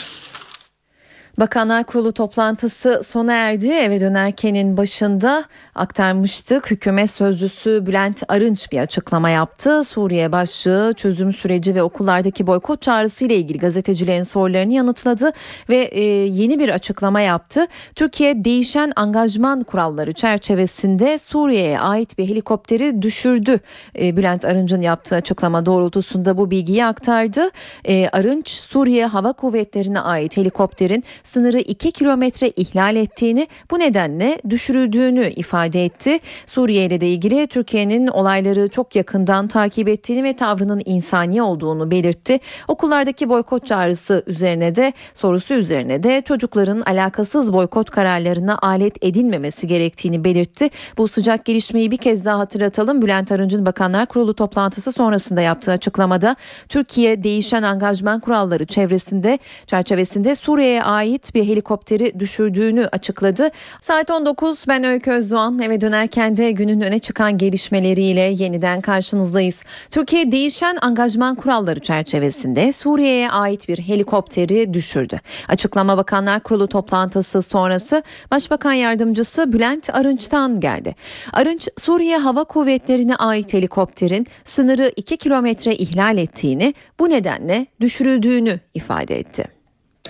Bakanlar Kurulu toplantısı sona erdi. Eve dönerkenin başında aktarmıştık. Hükümet sözcüsü Bülent Arınç bir açıklama yaptı. Suriye başlığı, çözüm süreci ve okullardaki boykot çağrısı ile ilgili gazetecilerin sorularını yanıtladı ve e, yeni bir açıklama yaptı. Türkiye değişen angajman kuralları çerçevesinde Suriye'ye ait bir helikopteri düşürdü. E, Bülent Arınç'ın yaptığı açıklama doğrultusunda bu bilgiyi aktardı. E, Arınç, Suriye Hava Kuvvetleri'ne ait helikopterin sınırı iki kilometre ihlal ettiğini, bu nedenle düşürüldüğünü ifade etti. Suriye ile de ilgili Türkiye'nin olayları çok yakından takip ettiğini ve tavrının insani olduğunu belirtti. Okullardaki boykot çağrısı üzerine de sorusu üzerine de çocukların alakasız boykot kararlarına alet edilmemesi gerektiğini belirtti. Bu sıcak gelişmeyi bir kez daha hatırlatalım. Bülent Arınç'ın Bakanlar Kurulu toplantısı sonrasında yaptığı açıklamada Türkiye değişen angajman kuralları çevresinde çerçevesinde Suriye'ye ait bir helikopteri düşürdüğünü açıkladı. Saat on dokuz, ben Öykü Özdoğan. Eve dönerken de günün öne çıkan gelişmeleriyle yeniden karşınızdayız. Türkiye değişen angajman kuralları çerçevesinde Suriye'ye ait bir helikopteri düşürdü. Açıklama Bakanlar Kurulu toplantısı sonrası Başbakan Yardımcısı Bülent Arınç'tan geldi. Arınç, Suriye Hava Kuvvetleri'ne ait helikopterin sınırı iki kilometre ihlal ettiğini, bu nedenle düşürüldüğünü ifade etti.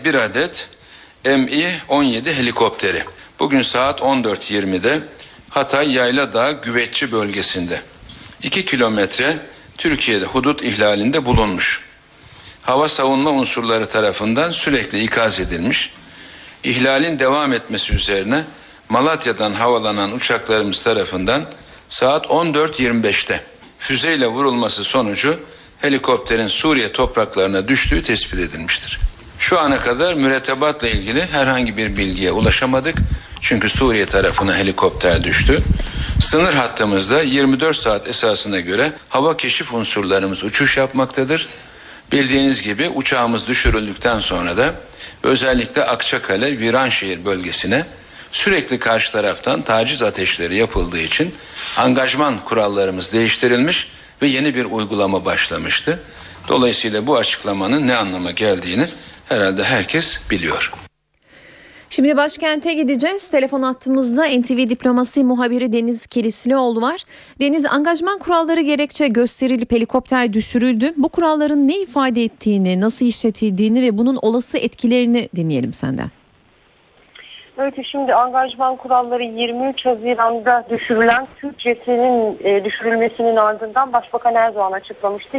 Bir adet M İ on yedi helikopteri bugün saat on dört yirmide Hatay Yayladağ Güvetçi bölgesinde iki kilometre Türkiye'de hudut ihlalinde bulunmuş. Hava savunma unsurları tarafından sürekli ikaz edilmiş. İhlalin devam etmesi üzerine Malatya'dan havalanan uçaklarımız tarafından saat on dört yirmi beşte füzeyle vurulması sonucu helikopterin Suriye topraklarına düştüğü tespit edilmiştir. Şu ana kadar mürettebatla ilgili herhangi bir bilgiye ulaşamadık. Çünkü Suriye tarafına helikopter düştü. Sınır hattımızda yirmi dört saat esasına göre hava keşif unsurlarımız uçuş yapmaktadır. Bildiğiniz gibi uçağımız düşürüldükten sonra da özellikle Akçakale, Viranşehir bölgesine sürekli karşı taraftan taciz ateşleri yapıldığı için angajman kurallarımız değiştirilmiş ve yeni bir uygulama başlamıştı. Dolayısıyla bu açıklamanın ne anlama geldiğini herhalde herkes biliyor. Şimdi başkente gideceğiz. Telefon hattımızda N T V Diplomasi muhabiri Deniz Kilislioğlu var. Deniz, angajman kuralları gerekçe gösterilip helikopter düşürüldü. Bu kuralların ne ifade ettiğini, nasıl işletildiğini ve bunun olası etkilerini dinleyelim senden. Evet, şimdi angajman kuralları yirmi üç Haziran'da düşürülen Türk jetinin düşürülmesinin ardından Başbakan Erdoğan açıklamıştı.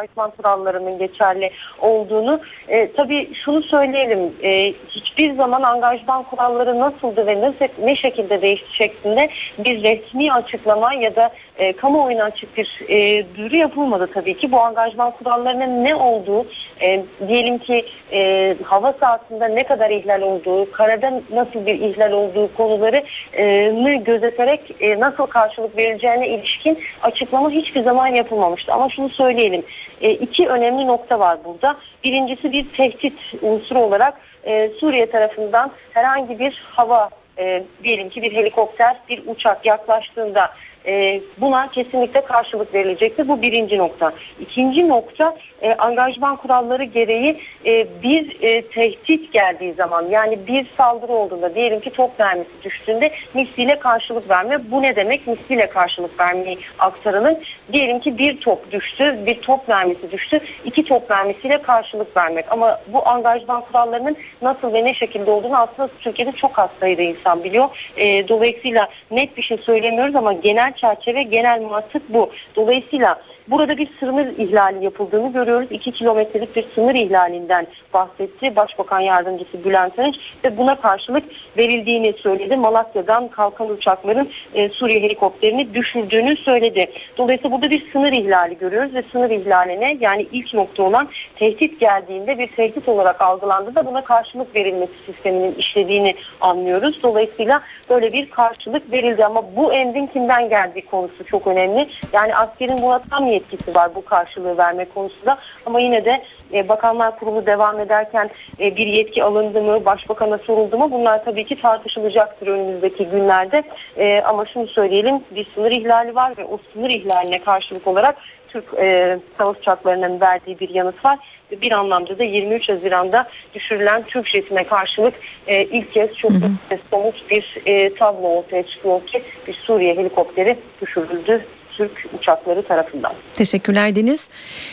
apartman kurallarının geçerli olduğunu. E, tabii şunu söyleyelim, e, hiçbir zaman angajman kuralları nasıldı ve nasıl, ne şekilde değişti şeklinde bir resmi açıklama ya da e, kamuoyuna açık bir e, duyuru yapılmadı tabii ki. Bu angajman kurallarının ne olduğu, e, diyelim ki e, hava sahasında ne kadar ihlal olduğu, karada nasıl bir ihlal olduğu konularını gözeterek e, nasıl karşılık verileceğine ilişkin açıklama hiçbir zaman yapılmamıştı. Ama şunu söyleyelim, e, iki önemli nokta var burada. Birincisi, bir tehdit unsuru olarak e, Suriye tarafından herhangi bir hava, e, diyelim ki bir helikopter, bir uçak yaklaştığında e, buna kesinlikle karşılık verilecektir. Bu birinci nokta. İkinci nokta, e, angajman kuralları gereği e, bir e, tehdit geldiği zaman, yani bir saldırı olduğunda, diyelim ki top mermisi düştüğünde misliyle karşılık verme. Bu ne demek? Misliyle karşılık vermeyi aktaralım. Diyelim ki bir top düştü, bir top mermisi düştü, iki top mermisiyle karşılık vermek. Ama bu angajman kurallarının nasıl ve ne şekilde olduğunu aslında Türkiye'de çok az sayıda insan biliyor. E, dolayısıyla net bir şey söylemiyoruz ama genel çerçeve, genel mantık bu. Dolayısıyla burada bir sınır ihlali yapıldığını görüyoruz. İki kilometrelik bir sınır ihlalinden bahsetti Başbakan Yardımcısı Bülent Arınç ve buna karşılık verildiğini söyledi. Malatya'dan kalkan uçakların e, Suriye helikopterini düşürdüğünü söyledi. Dolayısıyla burada bir sınır ihlali görüyoruz ve sınır ihlaline, yani ilk nokta olan tehdit geldiğinde, bir tehdit olarak algılandığında buna karşılık verilmesi sisteminin işlediğini anlıyoruz. Dolayısıyla böyle bir karşılık verildi ama bu emrin kimden geldiği konusu çok önemli. Yani askerin buna tam etkisi var bu karşılığı verme konusunda ama yine de e, Bakanlar Kurulu devam ederken e, bir yetki alındı mı, Başbakan'a soruldu mu, bunlar tabii ki tartışılacaktır önümüzdeki günlerde. E, ama şunu söyleyelim, bir sınır ihlali var ve o sınır ihlaline karşılık olarak Türk e, savaş uçaklarının verdiği bir yanıt var. Bir anlamda da yirmi üç Haziran'da düşürülen Türk jetine karşılık e, ilk kez çok hı hı. somut bir e, tablo ortaya çıkıyor ki bir Suriye helikopteri düşürüldü Türk uçakları tarafından. Teşekkürler Deniz.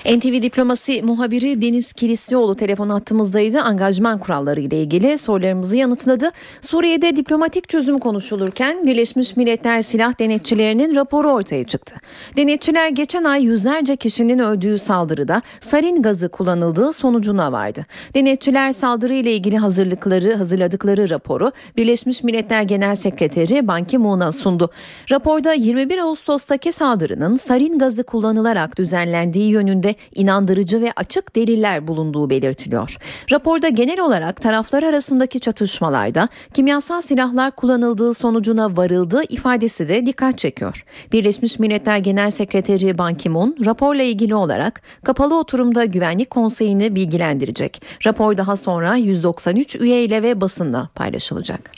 N T V Diplomasi muhabiri Deniz Kilislioğlu telefon hattımızdaydı. Angajman kuralları ile ilgili sorularımızı yanıtladı. Suriye'de diplomatik çözüm konuşulurken Birleşmiş Milletler Silah Denetçilerinin raporu ortaya çıktı. Denetçiler geçen ay yüzlerce kişinin öldüğü saldırıda sarin gazı kullanıldığı sonucuna vardı. Denetçiler saldırı ile ilgili hazırlıkları hazırladıkları raporu Birleşmiş Milletler Genel Sekreteri Ban Ki-Moon'a sundu. Raporda yirmi bir Ağustos'taki saldırı saldırının sarin gazı kullanılarak düzenlendiği yönünde inandırıcı ve açık deliller bulunduğu belirtiliyor. Raporda genel olarak taraflar arasındaki çatışmalarda kimyasal silahlar kullanıldığı sonucuna varıldığı ifadesi de dikkat çekiyor. Birleşmiş Milletler Genel Sekreteri Ban Ki-moon raporla ilgili olarak kapalı oturumda Güvenlik Konseyi'ni bilgilendirecek. Rapor daha sonra yüz doksan üç üyeyle ve basında paylaşılacak.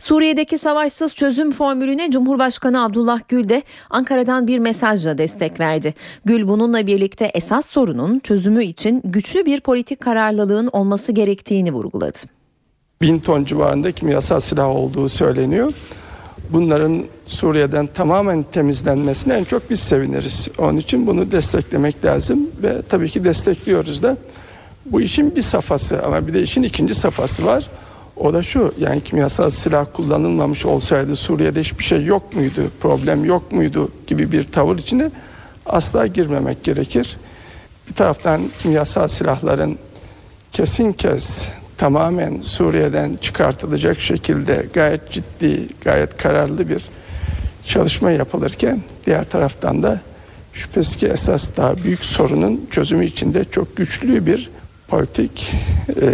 Suriye'deki savaşsız çözüm formülüne Cumhurbaşkanı Abdullah Gül de Ankara'dan bir mesajla destek verdi. Gül bununla birlikte esas sorunun çözümü için güçlü bir politik kararlılığın olması gerektiğini vurguladı. Bin ton civarında kimyasal silah olduğu söyleniyor. Bunların Suriye'den tamamen temizlenmesine en çok biz seviniriz. Onun için bunu desteklemek lazım ve tabii ki destekliyoruz da. Bu işin bir safhası ama bir de işin ikinci safhası var. O da şu, yani kimyasal silah kullanılmamış olsaydı Suriye'de hiçbir şey yok muydu, problem yok muydu gibi bir tavır içine asla girmemek gerekir. Bir taraftan kimyasal silahların kesin kes tamamen Suriye'den çıkartılacak şekilde gayet ciddi, gayet kararlı bir çalışma yapılırken diğer taraftan da şüphesiz ki esas daha büyük sorunun çözümü içinde çok güçlü bir politik e,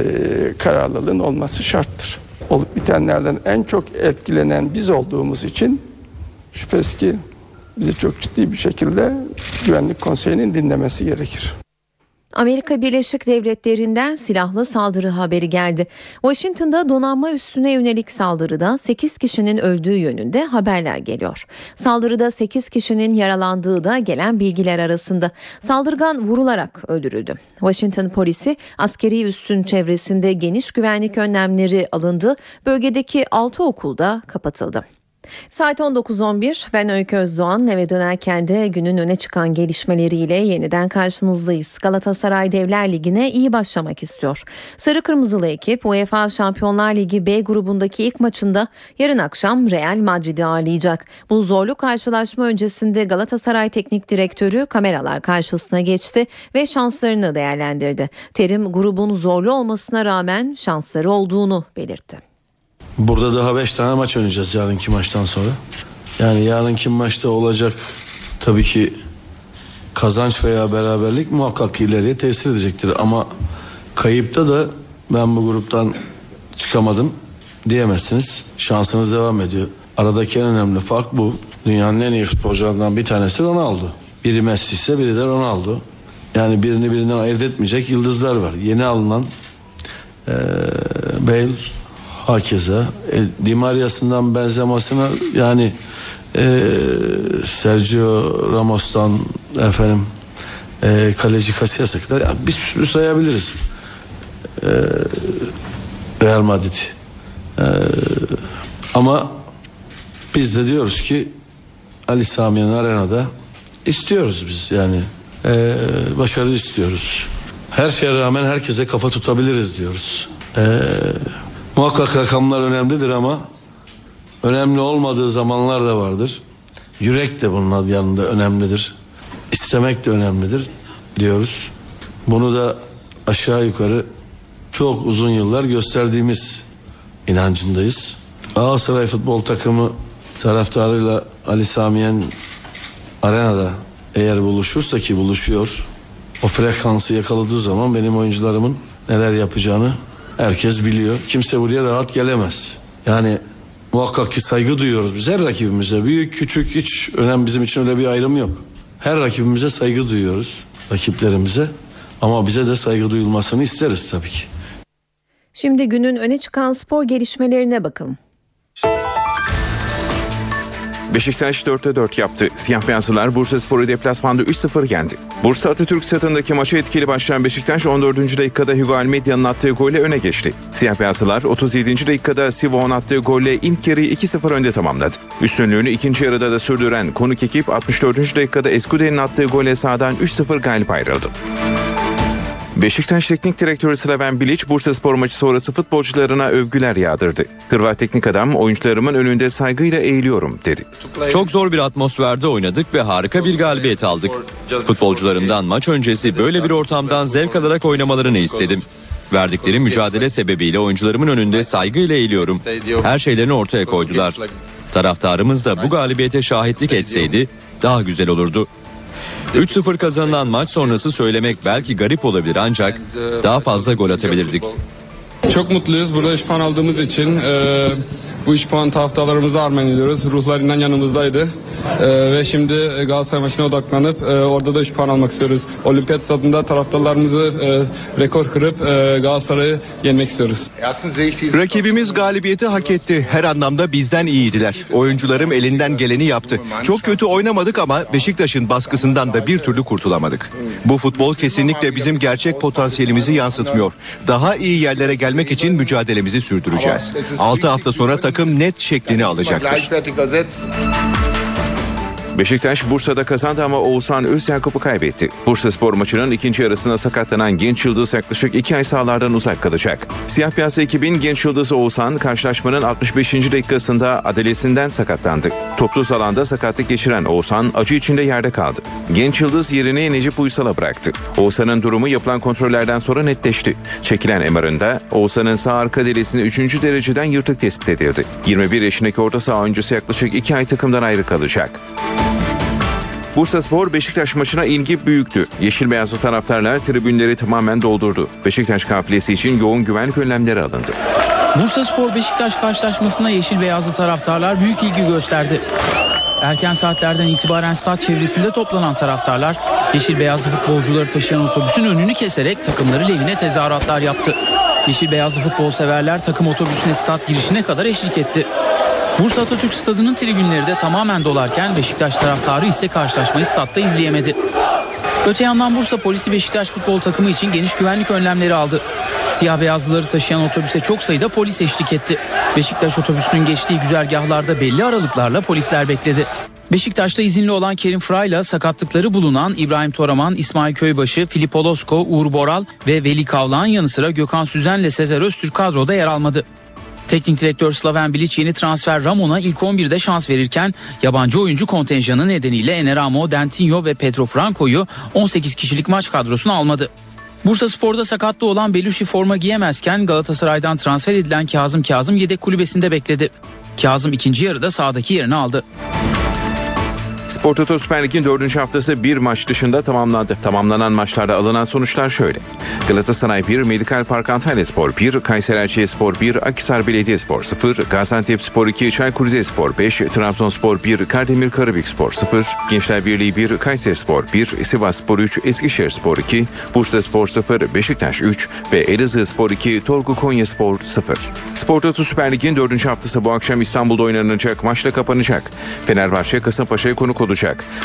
kararlılığın olması şarttır. Olup bitenlerden en çok etkilenen biz olduğumuz için şüphesiz ki bizi çok ciddi bir şekilde Güvenlik Konseyi'nin dinlemesi gerekir. Amerika Birleşik Devletleri'nden silahlı saldırı haberi geldi. Washington'da donanma üssüne yönelik saldırıda sekiz kişinin öldüğü yönünde haberler geliyor. Saldırıda sekiz kişinin yaralandığı da gelen bilgiler arasında. Saldırgan vurularak öldürüldü. Washington polisi askeri üssün çevresinde geniş güvenlik önlemleri alındı. Bölgedeki altı okul da kapatıldı. Saat on dokuz on bir, ben Öykü Özdoğan. Eve dönerken de günün öne çıkan gelişmeleriyle yeniden karşınızdayız. Galatasaray Devler Ligi'ne iyi başlamak istiyor. Sarı Kırmızılı ekip UEFA Şampiyonlar Ligi B grubundaki ilk maçında yarın akşam Real Madrid'i ağırlayacak. Bu zorlu karşılaşma öncesinde Galatasaray Teknik Direktörü kameralar karşısına geçti ve şanslarını değerlendirdi. Terim grubun zorlu olmasına rağmen şansları olduğunu belirtti. Burada daha beş tane maç oynayacağız yarınki maçtan sonra. Yani yarınki maçta olacak tabii ki kazanç veya beraberlik muhakkak ileriye tesir edecektir. Ama kayıpta da ben bu gruptan çıkamadım diyemezsiniz. Şansınız devam ediyor. Aradaki en önemli fark bu. Dünyanın en iyi futbolcularından bir tanesi Ronaldo. Biri Messi ise biri de Ronaldo. Yani birini birinden ayırt etmeyecek yıldızlar var. Yeni alınan ee, Bale... Hakeza, e, Di Maria'sından benzemasına yani e, Sergio Ramos'tan efendim e, kaleci Casillas'a kadar yani bir sürü sayabiliriz. E, Real Madrid. E, ama biz de diyoruz ki Ali Sami'nin arenada istiyoruz biz yani e, başarı istiyoruz. Her şeye rağmen herkese kafa tutabiliriz diyoruz. E, Muhakkak rakamlar önemlidir ama önemli olmadığı zamanlar da vardır. Yürek de bunun yanında önemlidir. İstemek de önemlidir diyoruz. Bunu da aşağı yukarı çok uzun yıllar gösterdiğimiz inancındayız. Galatasaray futbol takımı taraftarıyla Ali Sami Yen arenada eğer buluşursa ki buluşuyor. O frekansı yakaladığı zaman benim oyuncularımın neler yapacağını herkes biliyor. Kimse buraya rahat gelemez. Yani muhakkak ki saygı duyuyoruz biz her rakibimize. Büyük, küçük, hiç önemli, bizim için öyle bir ayrım yok. Her rakibimize saygı duyuyoruz, rakiplerimize. Ama bize de saygı duyulmasını isteriz tabii ki. Şimdi günün öne çıkan spor gelişmelerine bakalım. Beşiktaş dörtte dört yaptı. Siyah beyazlılar Bursaspor'u deplasmanda üç sıfır yendi. Bursa Atatürk satındaki maça etkili başlayan Beşiktaş on dördüncü dakikada Hugo Almedia'nın attığı golle öne geçti. Siyah beyazlılar otuz yedinci dakikada Sivo'nun attığı golle ilk yarıyı iki sıfır önde tamamladı. Üstünlüğünü ikinci yarıda da sürdüren konuk ekip altmış dördüncü dakikada Escude'nin attığı golle sahadan üç sıfır galip ayrıldı. Beşiktaş Teknik Direktörü Slaven Bilić, Bursaspor maçı sonrası futbolcularına övgüler yağdırdı. Hırvat teknik adam, oyuncularımın önünde saygıyla eğiliyorum dedi. Çok zor bir atmosferde oynadık ve harika bir galibiyet aldık. Futbolcularımdan maç öncesi böyle bir ortamdan zevk alarak oynamalarını istedim. Verdikleri mücadele sebebiyle oyuncularımın önünde saygıyla eğiliyorum. Her şeylerini ortaya koydular. Taraftarımız da bu galibiyete şahitlik etseydi daha güzel olurdu. üç sıfır kazanılan maç sonrası söylemek belki garip olabilir ancak daha fazla gol atabilirdik. Çok mutluyuz burada üç puan aldığımız için. Ee, bu üç puan taraftarlarımıza armağan ediyoruz. Ruhlar inan yanımızdaydı. Ee, ve şimdi Galatasaray maçına odaklanıp e, orada da üç puan almak istiyoruz. Olimpiyat stadında taraftarlarımızı e, rekor kırıp e, Galatasaray'ı yenmek istiyoruz. Rakibimiz galibiyeti hak etti. Her anlamda bizden iyiydiler. Oyuncularım elinden geleni yaptı. Çok kötü oynamadık ama Beşiktaş'ın baskısından da bir türlü kurtulamadık. Bu futbol kesinlikle bizim gerçek potansiyelimizi yansıtmıyor. Daha iyi yerlere gelmek için mücadelemizi sürdüreceğiz. altı hafta sonra takım net şeklini alacaktır. Beşiktaş Bursa'da kazandı ama Oğuzhan Özyakup'u kaybetti. Bursaspor maçının ikinci yarısına sakatlanan genç yıldız yaklaşık iki ay sahalardan uzak kalacak. Siyah beyazlı ekibin genç yıldızı Oğuzhan karşılaşmanın altmış beşinci dakikasında adalesinden sakatlandı. Topsuz alanda sakatlık geçiren Oğuzhan acı içinde yerde kaldı. Genç yıldız yerini Necip Uysal'a bıraktı. Oğuzhan'ın durumu yapılan kontrollerden sonra netleşti. Çekilen M R'ında Oğuzhan'ın sağ arka adalesini üçüncü dereceden yırtık tespit edildi. yirmi bir yaşındaki orta saha oyuncusu yaklaşık iki ay takımdan ayrı kalacak. Bursaspor Beşiktaş maçına ilgi büyüktü. Yeşil beyazlı taraftarlar tribünleri tamamen doldurdu. Beşiktaş kafilesi için yoğun güvenlik önlemleri alındı. Bursaspor Beşiktaş karşılaşmasına yeşil beyazlı taraftarlar büyük ilgi gösterdi. Erken saatlerden itibaren stat çevresinde toplanan taraftarlar yeşil beyazlı futbolcuları taşıyan otobüsün önünü keserek takımları lehine tezahüratlar yaptı. Yeşil beyazlı futbol severler takım otobüsüne stat girişine kadar eşlik etti. Bursa Atatürk Stadı'nın tribünleri de tamamen dolarken Beşiktaş taraftarı ise karşılaşmayı statta izleyemedi. Öte yandan Bursa polisi Beşiktaş futbol takımı için geniş güvenlik önlemleri aldı. Siyah beyazlıları taşıyan otobüse çok sayıda polis eşlik etti. Beşiktaş otobüsünün geçtiği güzergahlarda belli aralıklarla polisler bekledi. Beşiktaş'ta izinli olan Kerim Fıra'yla sakatlıkları bulunan İbrahim Toraman, İsmail Köybaşı, Filip Holosko, Uğur Boral ve Veli Kavlağ'ın yanı sıra Gökhan Süzen ile Sezer Öztürk kadroda yer almadı. Teknik direktör Slaven Bilić yeni transfer Ramon'a ilk on birde şans verirken yabancı oyuncu kontenjanı nedeniyle Enneramo, Dentinho ve Pedro Franco'yu on sekiz kişilik maç kadrosuna almadı. Bursaspor'da sakatlı olan Belushi forma giyemezken Galatasaray'dan transfer edilen Kazım Kazım yedek kulübesinde bekledi. Kazım ikinci yarıda sahadaki yerini aldı. Spor Toto Süper Lig'in dördüncü haftası bir maç dışında tamamlandı. Tamamlanan maçlarda alınan sonuçlar şöyle: Galatasaray bir, Medikal Park Antalyaspor bir, Kayseri Erciyespor bir, Akhisar Belediyespor sıfır, Gaziantepspor iki, Çaykur Rizespor beş, Trabzonspor bir, Kardemir Karabükspor sıfır, Gençler Birliği bir, Kayserispor bir, Sivasspor üç, Eskişehirspor iki, Bursaspor sıfır, Beşiktaş üç ve Elazığspor iki, Torku Konyaspor sıfır. Spor Toto Süper Lig'in dördüncü haftası bu akşam İstanbul'da oynanacak maçla kapanacak. Fenerbahçe Kasımpaşa'ya konuk olacak.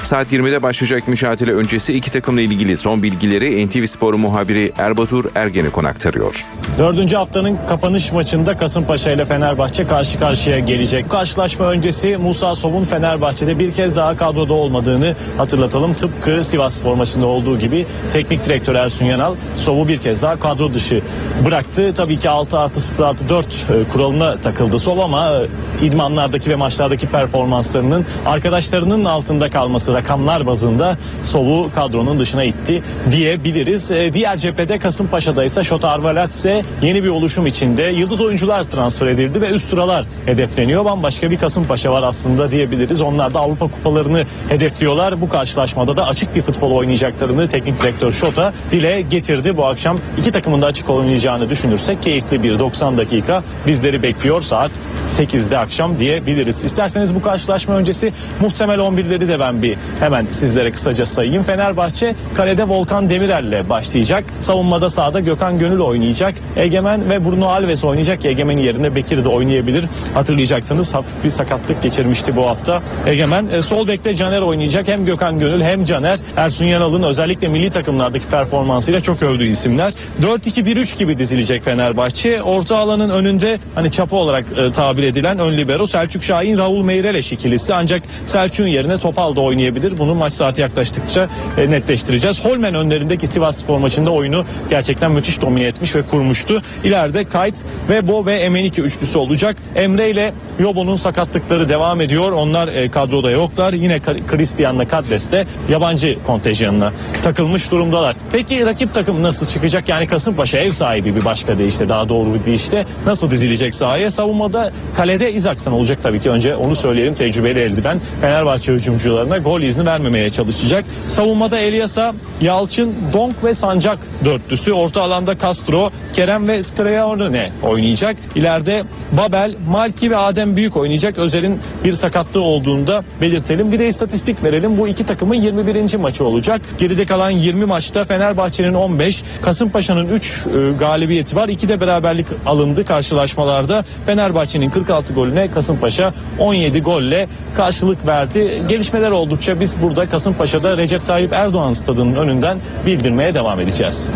Saat yirmide başlayacak mücadele öncesi iki takımla ilgili son bilgileri N T V Spor muhabiri Erbatur Ergen'i konaktarıyor. Dördüncü haftanın kapanış maçında Kasımpaşa ile Fenerbahçe karşı karşıya gelecek. Karşılaşma öncesi Musa Sow'un Fenerbahçe'de bir kez daha kadroda olmadığını hatırlatalım. Tıpkı Sivasspor maçında olduğu gibi teknik direktör Ersun Yanal Sow'u bir kez daha kadro dışı bıraktı. Tabii ki altı artı sıfır artı dört kuralına takıldı Sow ama idmanlardaki ve maçlardaki performanslarının arkadaşlarının altı altında kalması rakamlar bazında Sow'u kadronun dışına itti diyebiliriz. E, diğer cephede Kasımpaşa'da ise Şota Arveladze yeni bir oluşum içinde. Yıldız oyuncular transfer edildi ve üst sıralar hedefleniyor. Bambaşka bir Kasımpaşa var aslında diyebiliriz. Onlar da Avrupa kupalarını hedefliyorlar. Bu karşılaşmada da açık bir futbol oynayacaklarını teknik direktör Şota dile getirdi. Bu akşam iki takımın da açık oynayacağını düşünürsek keyifli bir doksan dakika bizleri bekliyor saat sekizde akşam diyebiliriz. İsterseniz bu karşılaşma öncesi muhtemel on bir de ben bir hemen sizlere kısaca sayayım. Fenerbahçe kalede Volkan Demirel'le başlayacak. Savunmada sahada Gökhan Gönül oynayacak. Egemen ve Bruno Alves oynayacak. Egemen'in yerine Bekir de oynayabilir. Hatırlayacaksınız hafif bir sakatlık geçirmişti bu hafta Egemen. E, sol bekte Caner oynayacak. Hem Gökhan Gönül hem Caner. Ersun Yanal'ın özellikle milli takımlardaki performansıyla çok övdüğü isimler. dört iki bir üç gibi dizilecek Fenerbahçe. Orta alanın önünde hani çapa olarak e, tabir edilen ön libero Selçuk Şahin, Raul Meireles ikilisi. Ancak Selçuk'un yerine Topal da oynayabilir. Bunu maç saati yaklaştıkça e, netleştireceğiz. Holmen önlerindeki Sivasspor maçında oyunu gerçekten müthiş domine etmiş ve kurmuştu. İleride Kayt, Vebo ve Emenike üçlüsü olacak. Emre ile Yobo'nun sakatlıkları devam ediyor. Onlar e, kadroda yoklar. Yine Christian'la Kadres de yabancı kontenjanına takılmış durumdalar. Peki rakip takım nasıl çıkacak? Yani Kasımpaşa ev sahibi bir başka deyişle, daha doğru bir deyişle nasıl dizilecek sahaya? Savunmada kalede İzaksan olacak tabii ki. Önce onu söyleyelim. Tecrübeli eldiven Fenerbahçe hücum oyuncularına gol izni vermemeye çalışacak. Savunmada Eliasa, Yalçın, Donk ve Sancak dörtlüsü. Orta alanda Castro, Kerem ve Skriniar oynayacak. İleride Babel, Malki ve Adem Büyük oynayacak. Özer'in bir sakatlığı olduğunda belirtelim. Bir de istatistik verelim. Bu iki takımın yirmi birinci maçı olacak. Geride kalan yirmi maçta Fenerbahçe'nin on beş, Kasımpaşa'nın üç e, galibiyeti var. iki de beraberlik alındı karşılaşmalarda. Fenerbahçe'nin kırk altı golüne Kasımpaşa on yedi golle karşılık verdi. Geliş Gelişmeler oldukça biz burada Kasımpaşa'da Recep Tayyip Erdoğan stadının önünden bildirmeye devam edeceğiz.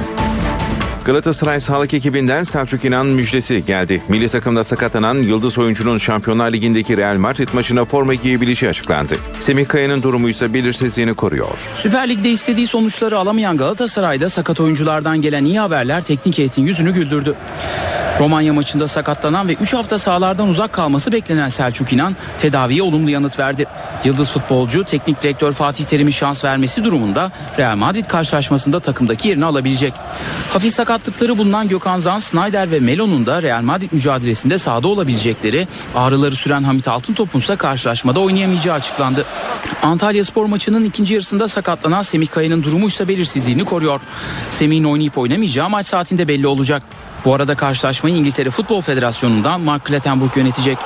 Galatasaray sağlık ekibinden Selçuk İnan müjdesi geldi. Milli takımda sakatlanan yıldız oyuncunun Şampiyonlar Ligi'ndeki Real Madrid maçına forma giyebileceği açıklandı. Semih Kaya'nın durumu ise belirsizliğini koruyor. Süper Lig'de istediği sonuçları alamayan Galatasaray'da sakat oyunculardan gelen iyi haberler teknik heyetin yüzünü güldürdü. Romanya maçında sakatlanan ve üç hafta sahalardan uzak kalması beklenen Selçuk İnan tedaviye olumlu yanıt verdi. Yıldız futbolcu teknik direktör Fatih Terim'in şans vermesi durumunda Real Madrid karşılaşmasında takımdaki yerini alabilecek. Hafif sakatlıkları bulunan Gökhan Zan, Snyder ve Melo'nun da Real Madrid mücadelesinde sahada olabilecekleri, ağrıları süren Hamit Altıntop'un ise karşılaşmada oynayamayacağı açıklandı. Antalyaspor maçının ikinci yarısında sakatlanan Semih Kaya'nın durumu ise belirsizliğini koruyor. Semih'in oynayıp oynamayacağı maç saatinde belli olacak. Bu arada karşılaşmayı İngiltere Futbol Federasyonu'ndan Mark Clattenburg yönetecek.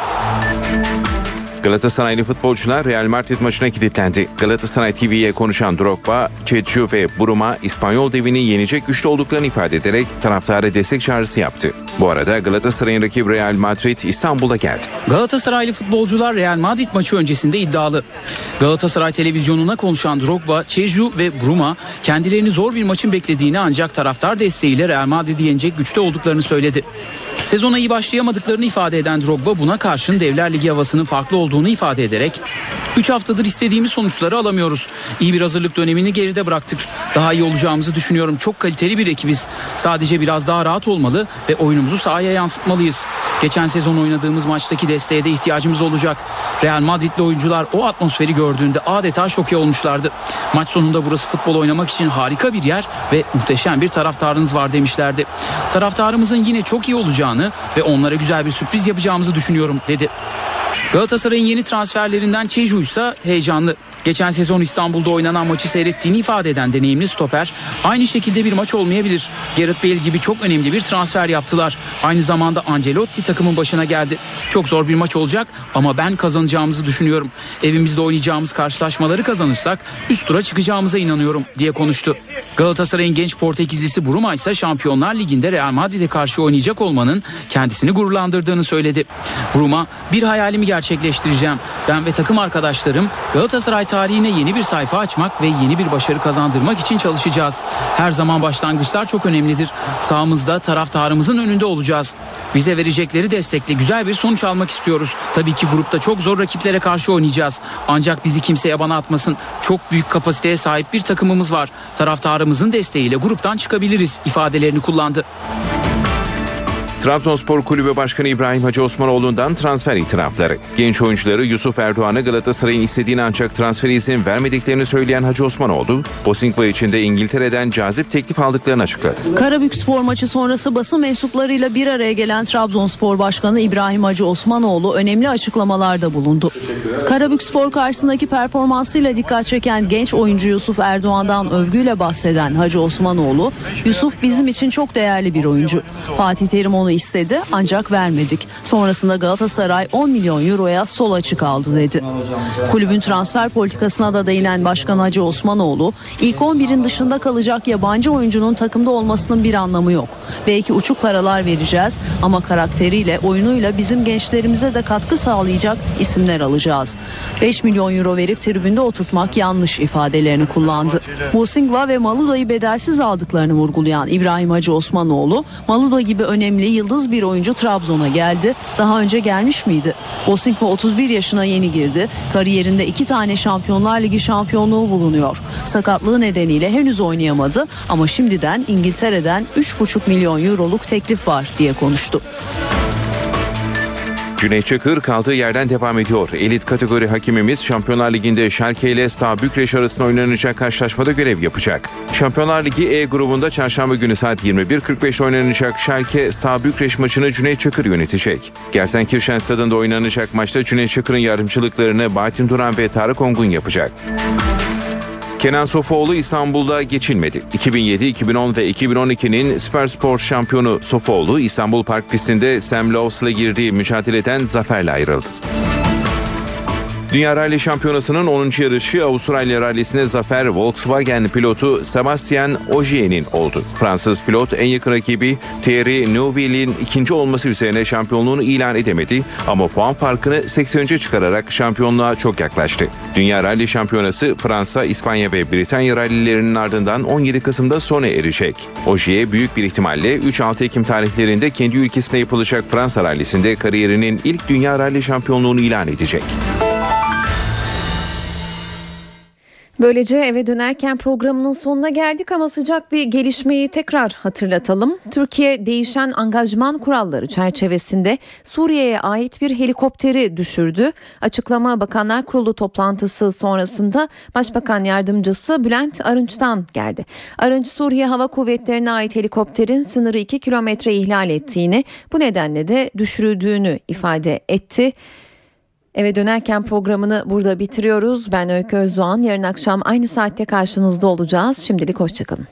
Galatasaraylı futbolcular Real Madrid maçına kilitlendi. Galatasaray T V'ye konuşan Drogba, Çeçu ve Buruma İspanyol devini yenecek güçte olduklarını ifade ederek taraftara destek çağrısı yaptı. Bu arada Galatasaray'ın rakibi Real Madrid İstanbul'a geldi. Galatasaraylı futbolcular Real Madrid maçı öncesinde iddialı. Galatasaray televizyonuna konuşan Drogba, Çeçu ve Buruma kendilerini zor bir maçın beklediğini ancak taraftar desteğiyle Real Madrid'i yenecek güçte olduklarını söyledi. Sezona iyi başlayamadıklarını ifade eden Drogba buna karşın Devler Ligi havasının farklı olduğunu ifade ederek üç haftadır istediğimiz sonuçları alamıyoruz. İyi bir hazırlık dönemini geride bıraktık. Daha iyi olacağımızı düşünüyorum. Çok kaliteli bir ekibiz. Sadece biraz daha rahat olmalı ve oyunumuzu sahaya yansıtmalıyız. Geçen sezon oynadığımız maçtaki desteğe de ihtiyacımız olacak. Real Madrid'li oyuncular o atmosferi gördüğünde adeta şoke olmuşlardı. Maç sonunda burası futbol oynamak için harika bir yer ve muhteşem bir taraftarınız var demişlerdi. Taraftarımızın yine çok iyi olacağını ve onlara güzel bir sürpriz yapacağımızı düşünüyorum dedi. Galatasaray'ın yeni transferlerinden Çeju ise heyecanlı. Geçen sezon İstanbul'da oynanan maçı seyrettiğini ifade eden deneyimli stoper, aynı şekilde bir maç olmayabilir. Gareth Bale gibi çok önemli bir transfer yaptılar. Aynı zamanda Ancelotti takımın başına geldi. Çok zor bir maç olacak ama ben kazanacağımızı düşünüyorum. Evimizde oynayacağımız karşılaşmaları kazanırsak üst tura çıkacağımıza inanıyorum diye konuştu. Galatasaray'ın genç Portekizlisi Bruma ise Şampiyonlar Ligi'nde Real Madrid'e karşı oynayacak olmanın kendisini gururlandırdığını söyledi. Bruma, bir hayalimi gerçekleştireceğim. Ben ve takım arkadaşlarım Galatasaray tarihine yeni bir sayfa açmak ve yeni bir başarı kazandırmak için çalışacağız. Her zaman başlangıçlar çok önemlidir. Sahamızda taraftarımızın önünde olacağız. Bize verecekleri destekle güzel bir sonuç almak istiyoruz. Tabii ki grupta çok zor rakiplere karşı oynayacağız. Ancak bizi kimse yabana atmasın. Çok büyük kapasiteye sahip bir takımımız var. Taraftarımızın desteğiyle gruptan çıkabiliriz ifadelerini kullandı. Trabzonspor Kulübü Başkanı İbrahim Hacı Osmanoğlu'ndan transfer itirafları. Genç oyuncuları Yusuf Erdoğan'a Galatasaray'ın istediğini ancak transferi izin vermediklerini söyleyen Hacı Osmanoğlu, Bossingba için de İngiltere'den cazip teklif aldıklarını açıkladı. Karabükspor maçı sonrası basın mensuplarıyla bir araya gelen Trabzonspor Başkanı İbrahim Hacı Osmanoğlu önemli açıklamalarda bulundu. Karabükspor karşısındaki performansıyla dikkat çeken genç oyuncu Yusuf Erdoğan'dan övgüyle bahseden Hacı Osmanoğlu, "Yusuf bizim için çok değerli bir oyuncu. Fatih Terim onu istedi ancak vermedik. Sonrasında Galatasaray on milyon euroya sol açık aldı" dedi. Kulübün transfer politikasına da değinen Başkan Hacı Osmanoğlu, "İlk on birin dışında kalacak yabancı oyuncunun takımda olmasının bir anlamı yok. Belki uçuk paralar vereceğiz ama karakteriyle, oyunuyla bizim gençlerimize de katkı sağlayacak isimler alacağız. beş milyon euro verip tribünde oturtmak yanlış" ifadelerini kullandı. Bossingba ve Maluda'yı bedelsiz aldıklarını vurgulayan İbrahim Hacı Osmanoğlu, "Maluda gibi önemli yıldız bir oyuncu Trabzon'a geldi. Daha önce gelmiş miydi? Bossingba otuz bir yaşına yeni girdi. Kariyerinde iki tane Şampiyonlar Ligi şampiyonluğu bulunuyor. Sakatlığı nedeniyle henüz oynayamadı ama şimdiden İngiltere'den üç buçuk milyon euroluk teklif var" diye konuştu. Cüneyt Çakır kaldığı yerden devam ediyor. Elit kategori hakemimiz Şampiyonlar Ligi'nde Schalke ile S T A Bükreş arasında oynanacak karşılaşmada görev yapacak. Şampiyonlar Ligi E grubunda çarşamba günü saat yirmi bir kırk beşte oynanacak Schalke S T A Bükreş maçını Cüneyt Çakır yönetecek. Gelsenkirchen Stadı'nda oynanacak maçta Cüneyt Çakır'ın yardımcılıklarını Bahattin Duran ve Tarık Ongun yapacak. Kenan Sofuoğlu İstanbul'da geçilmedi. iki bin yedi, iki bin on ve iki bin on ikinin Süperspor şampiyonu Sofuoğlu İstanbul Park pistinde Sam Lowes'la girdiği mücadeleden zaferle ayrıldı. Dünya Rally Şampiyonası'nın onuncu yarışı Avustralya Rally'sine zafer Volkswagen pilotu Sébastien Ogier'in oldu. Fransız pilot en yakın rakibi Thierry Neuville'in ikinci olması üzerine şampiyonluğunu ilan edemedi ama puan farkını seksene çıkararak şampiyonluğa çok yaklaştı. Dünya Rally Şampiyonası Fransa, İspanya ve Britanya rallilerinin ardından on yedi Kasım'da sona erecek. Ogier büyük bir ihtimalle üç altı Ekim tarihlerinde kendi ülkesinde yapılacak Fransa rallisinde kariyerinin ilk Dünya Rally Şampiyonluğunu ilan edecek. Böylece eve dönerken programının sonuna geldik ama sıcak bir gelişmeyi tekrar hatırlatalım. Türkiye değişen angajman kuralları çerçevesinde Suriye'ye ait bir helikopteri düşürdü. Açıklama Bakanlar Kurulu toplantısı sonrasında Başbakan Yardımcısı Bülent Arınç'tan geldi. Arınç, Suriye Hava Kuvvetleri'ne ait helikopterin sınırı iki kilometre ihlal ettiğini, bu nedenle de düşürüldüğünü ifade etti. Eve dönerken programını burada bitiriyoruz. Ben Öykü Özdoğan. Yarın akşam aynı saatte karşınızda olacağız. Şimdilik hoşçakalın.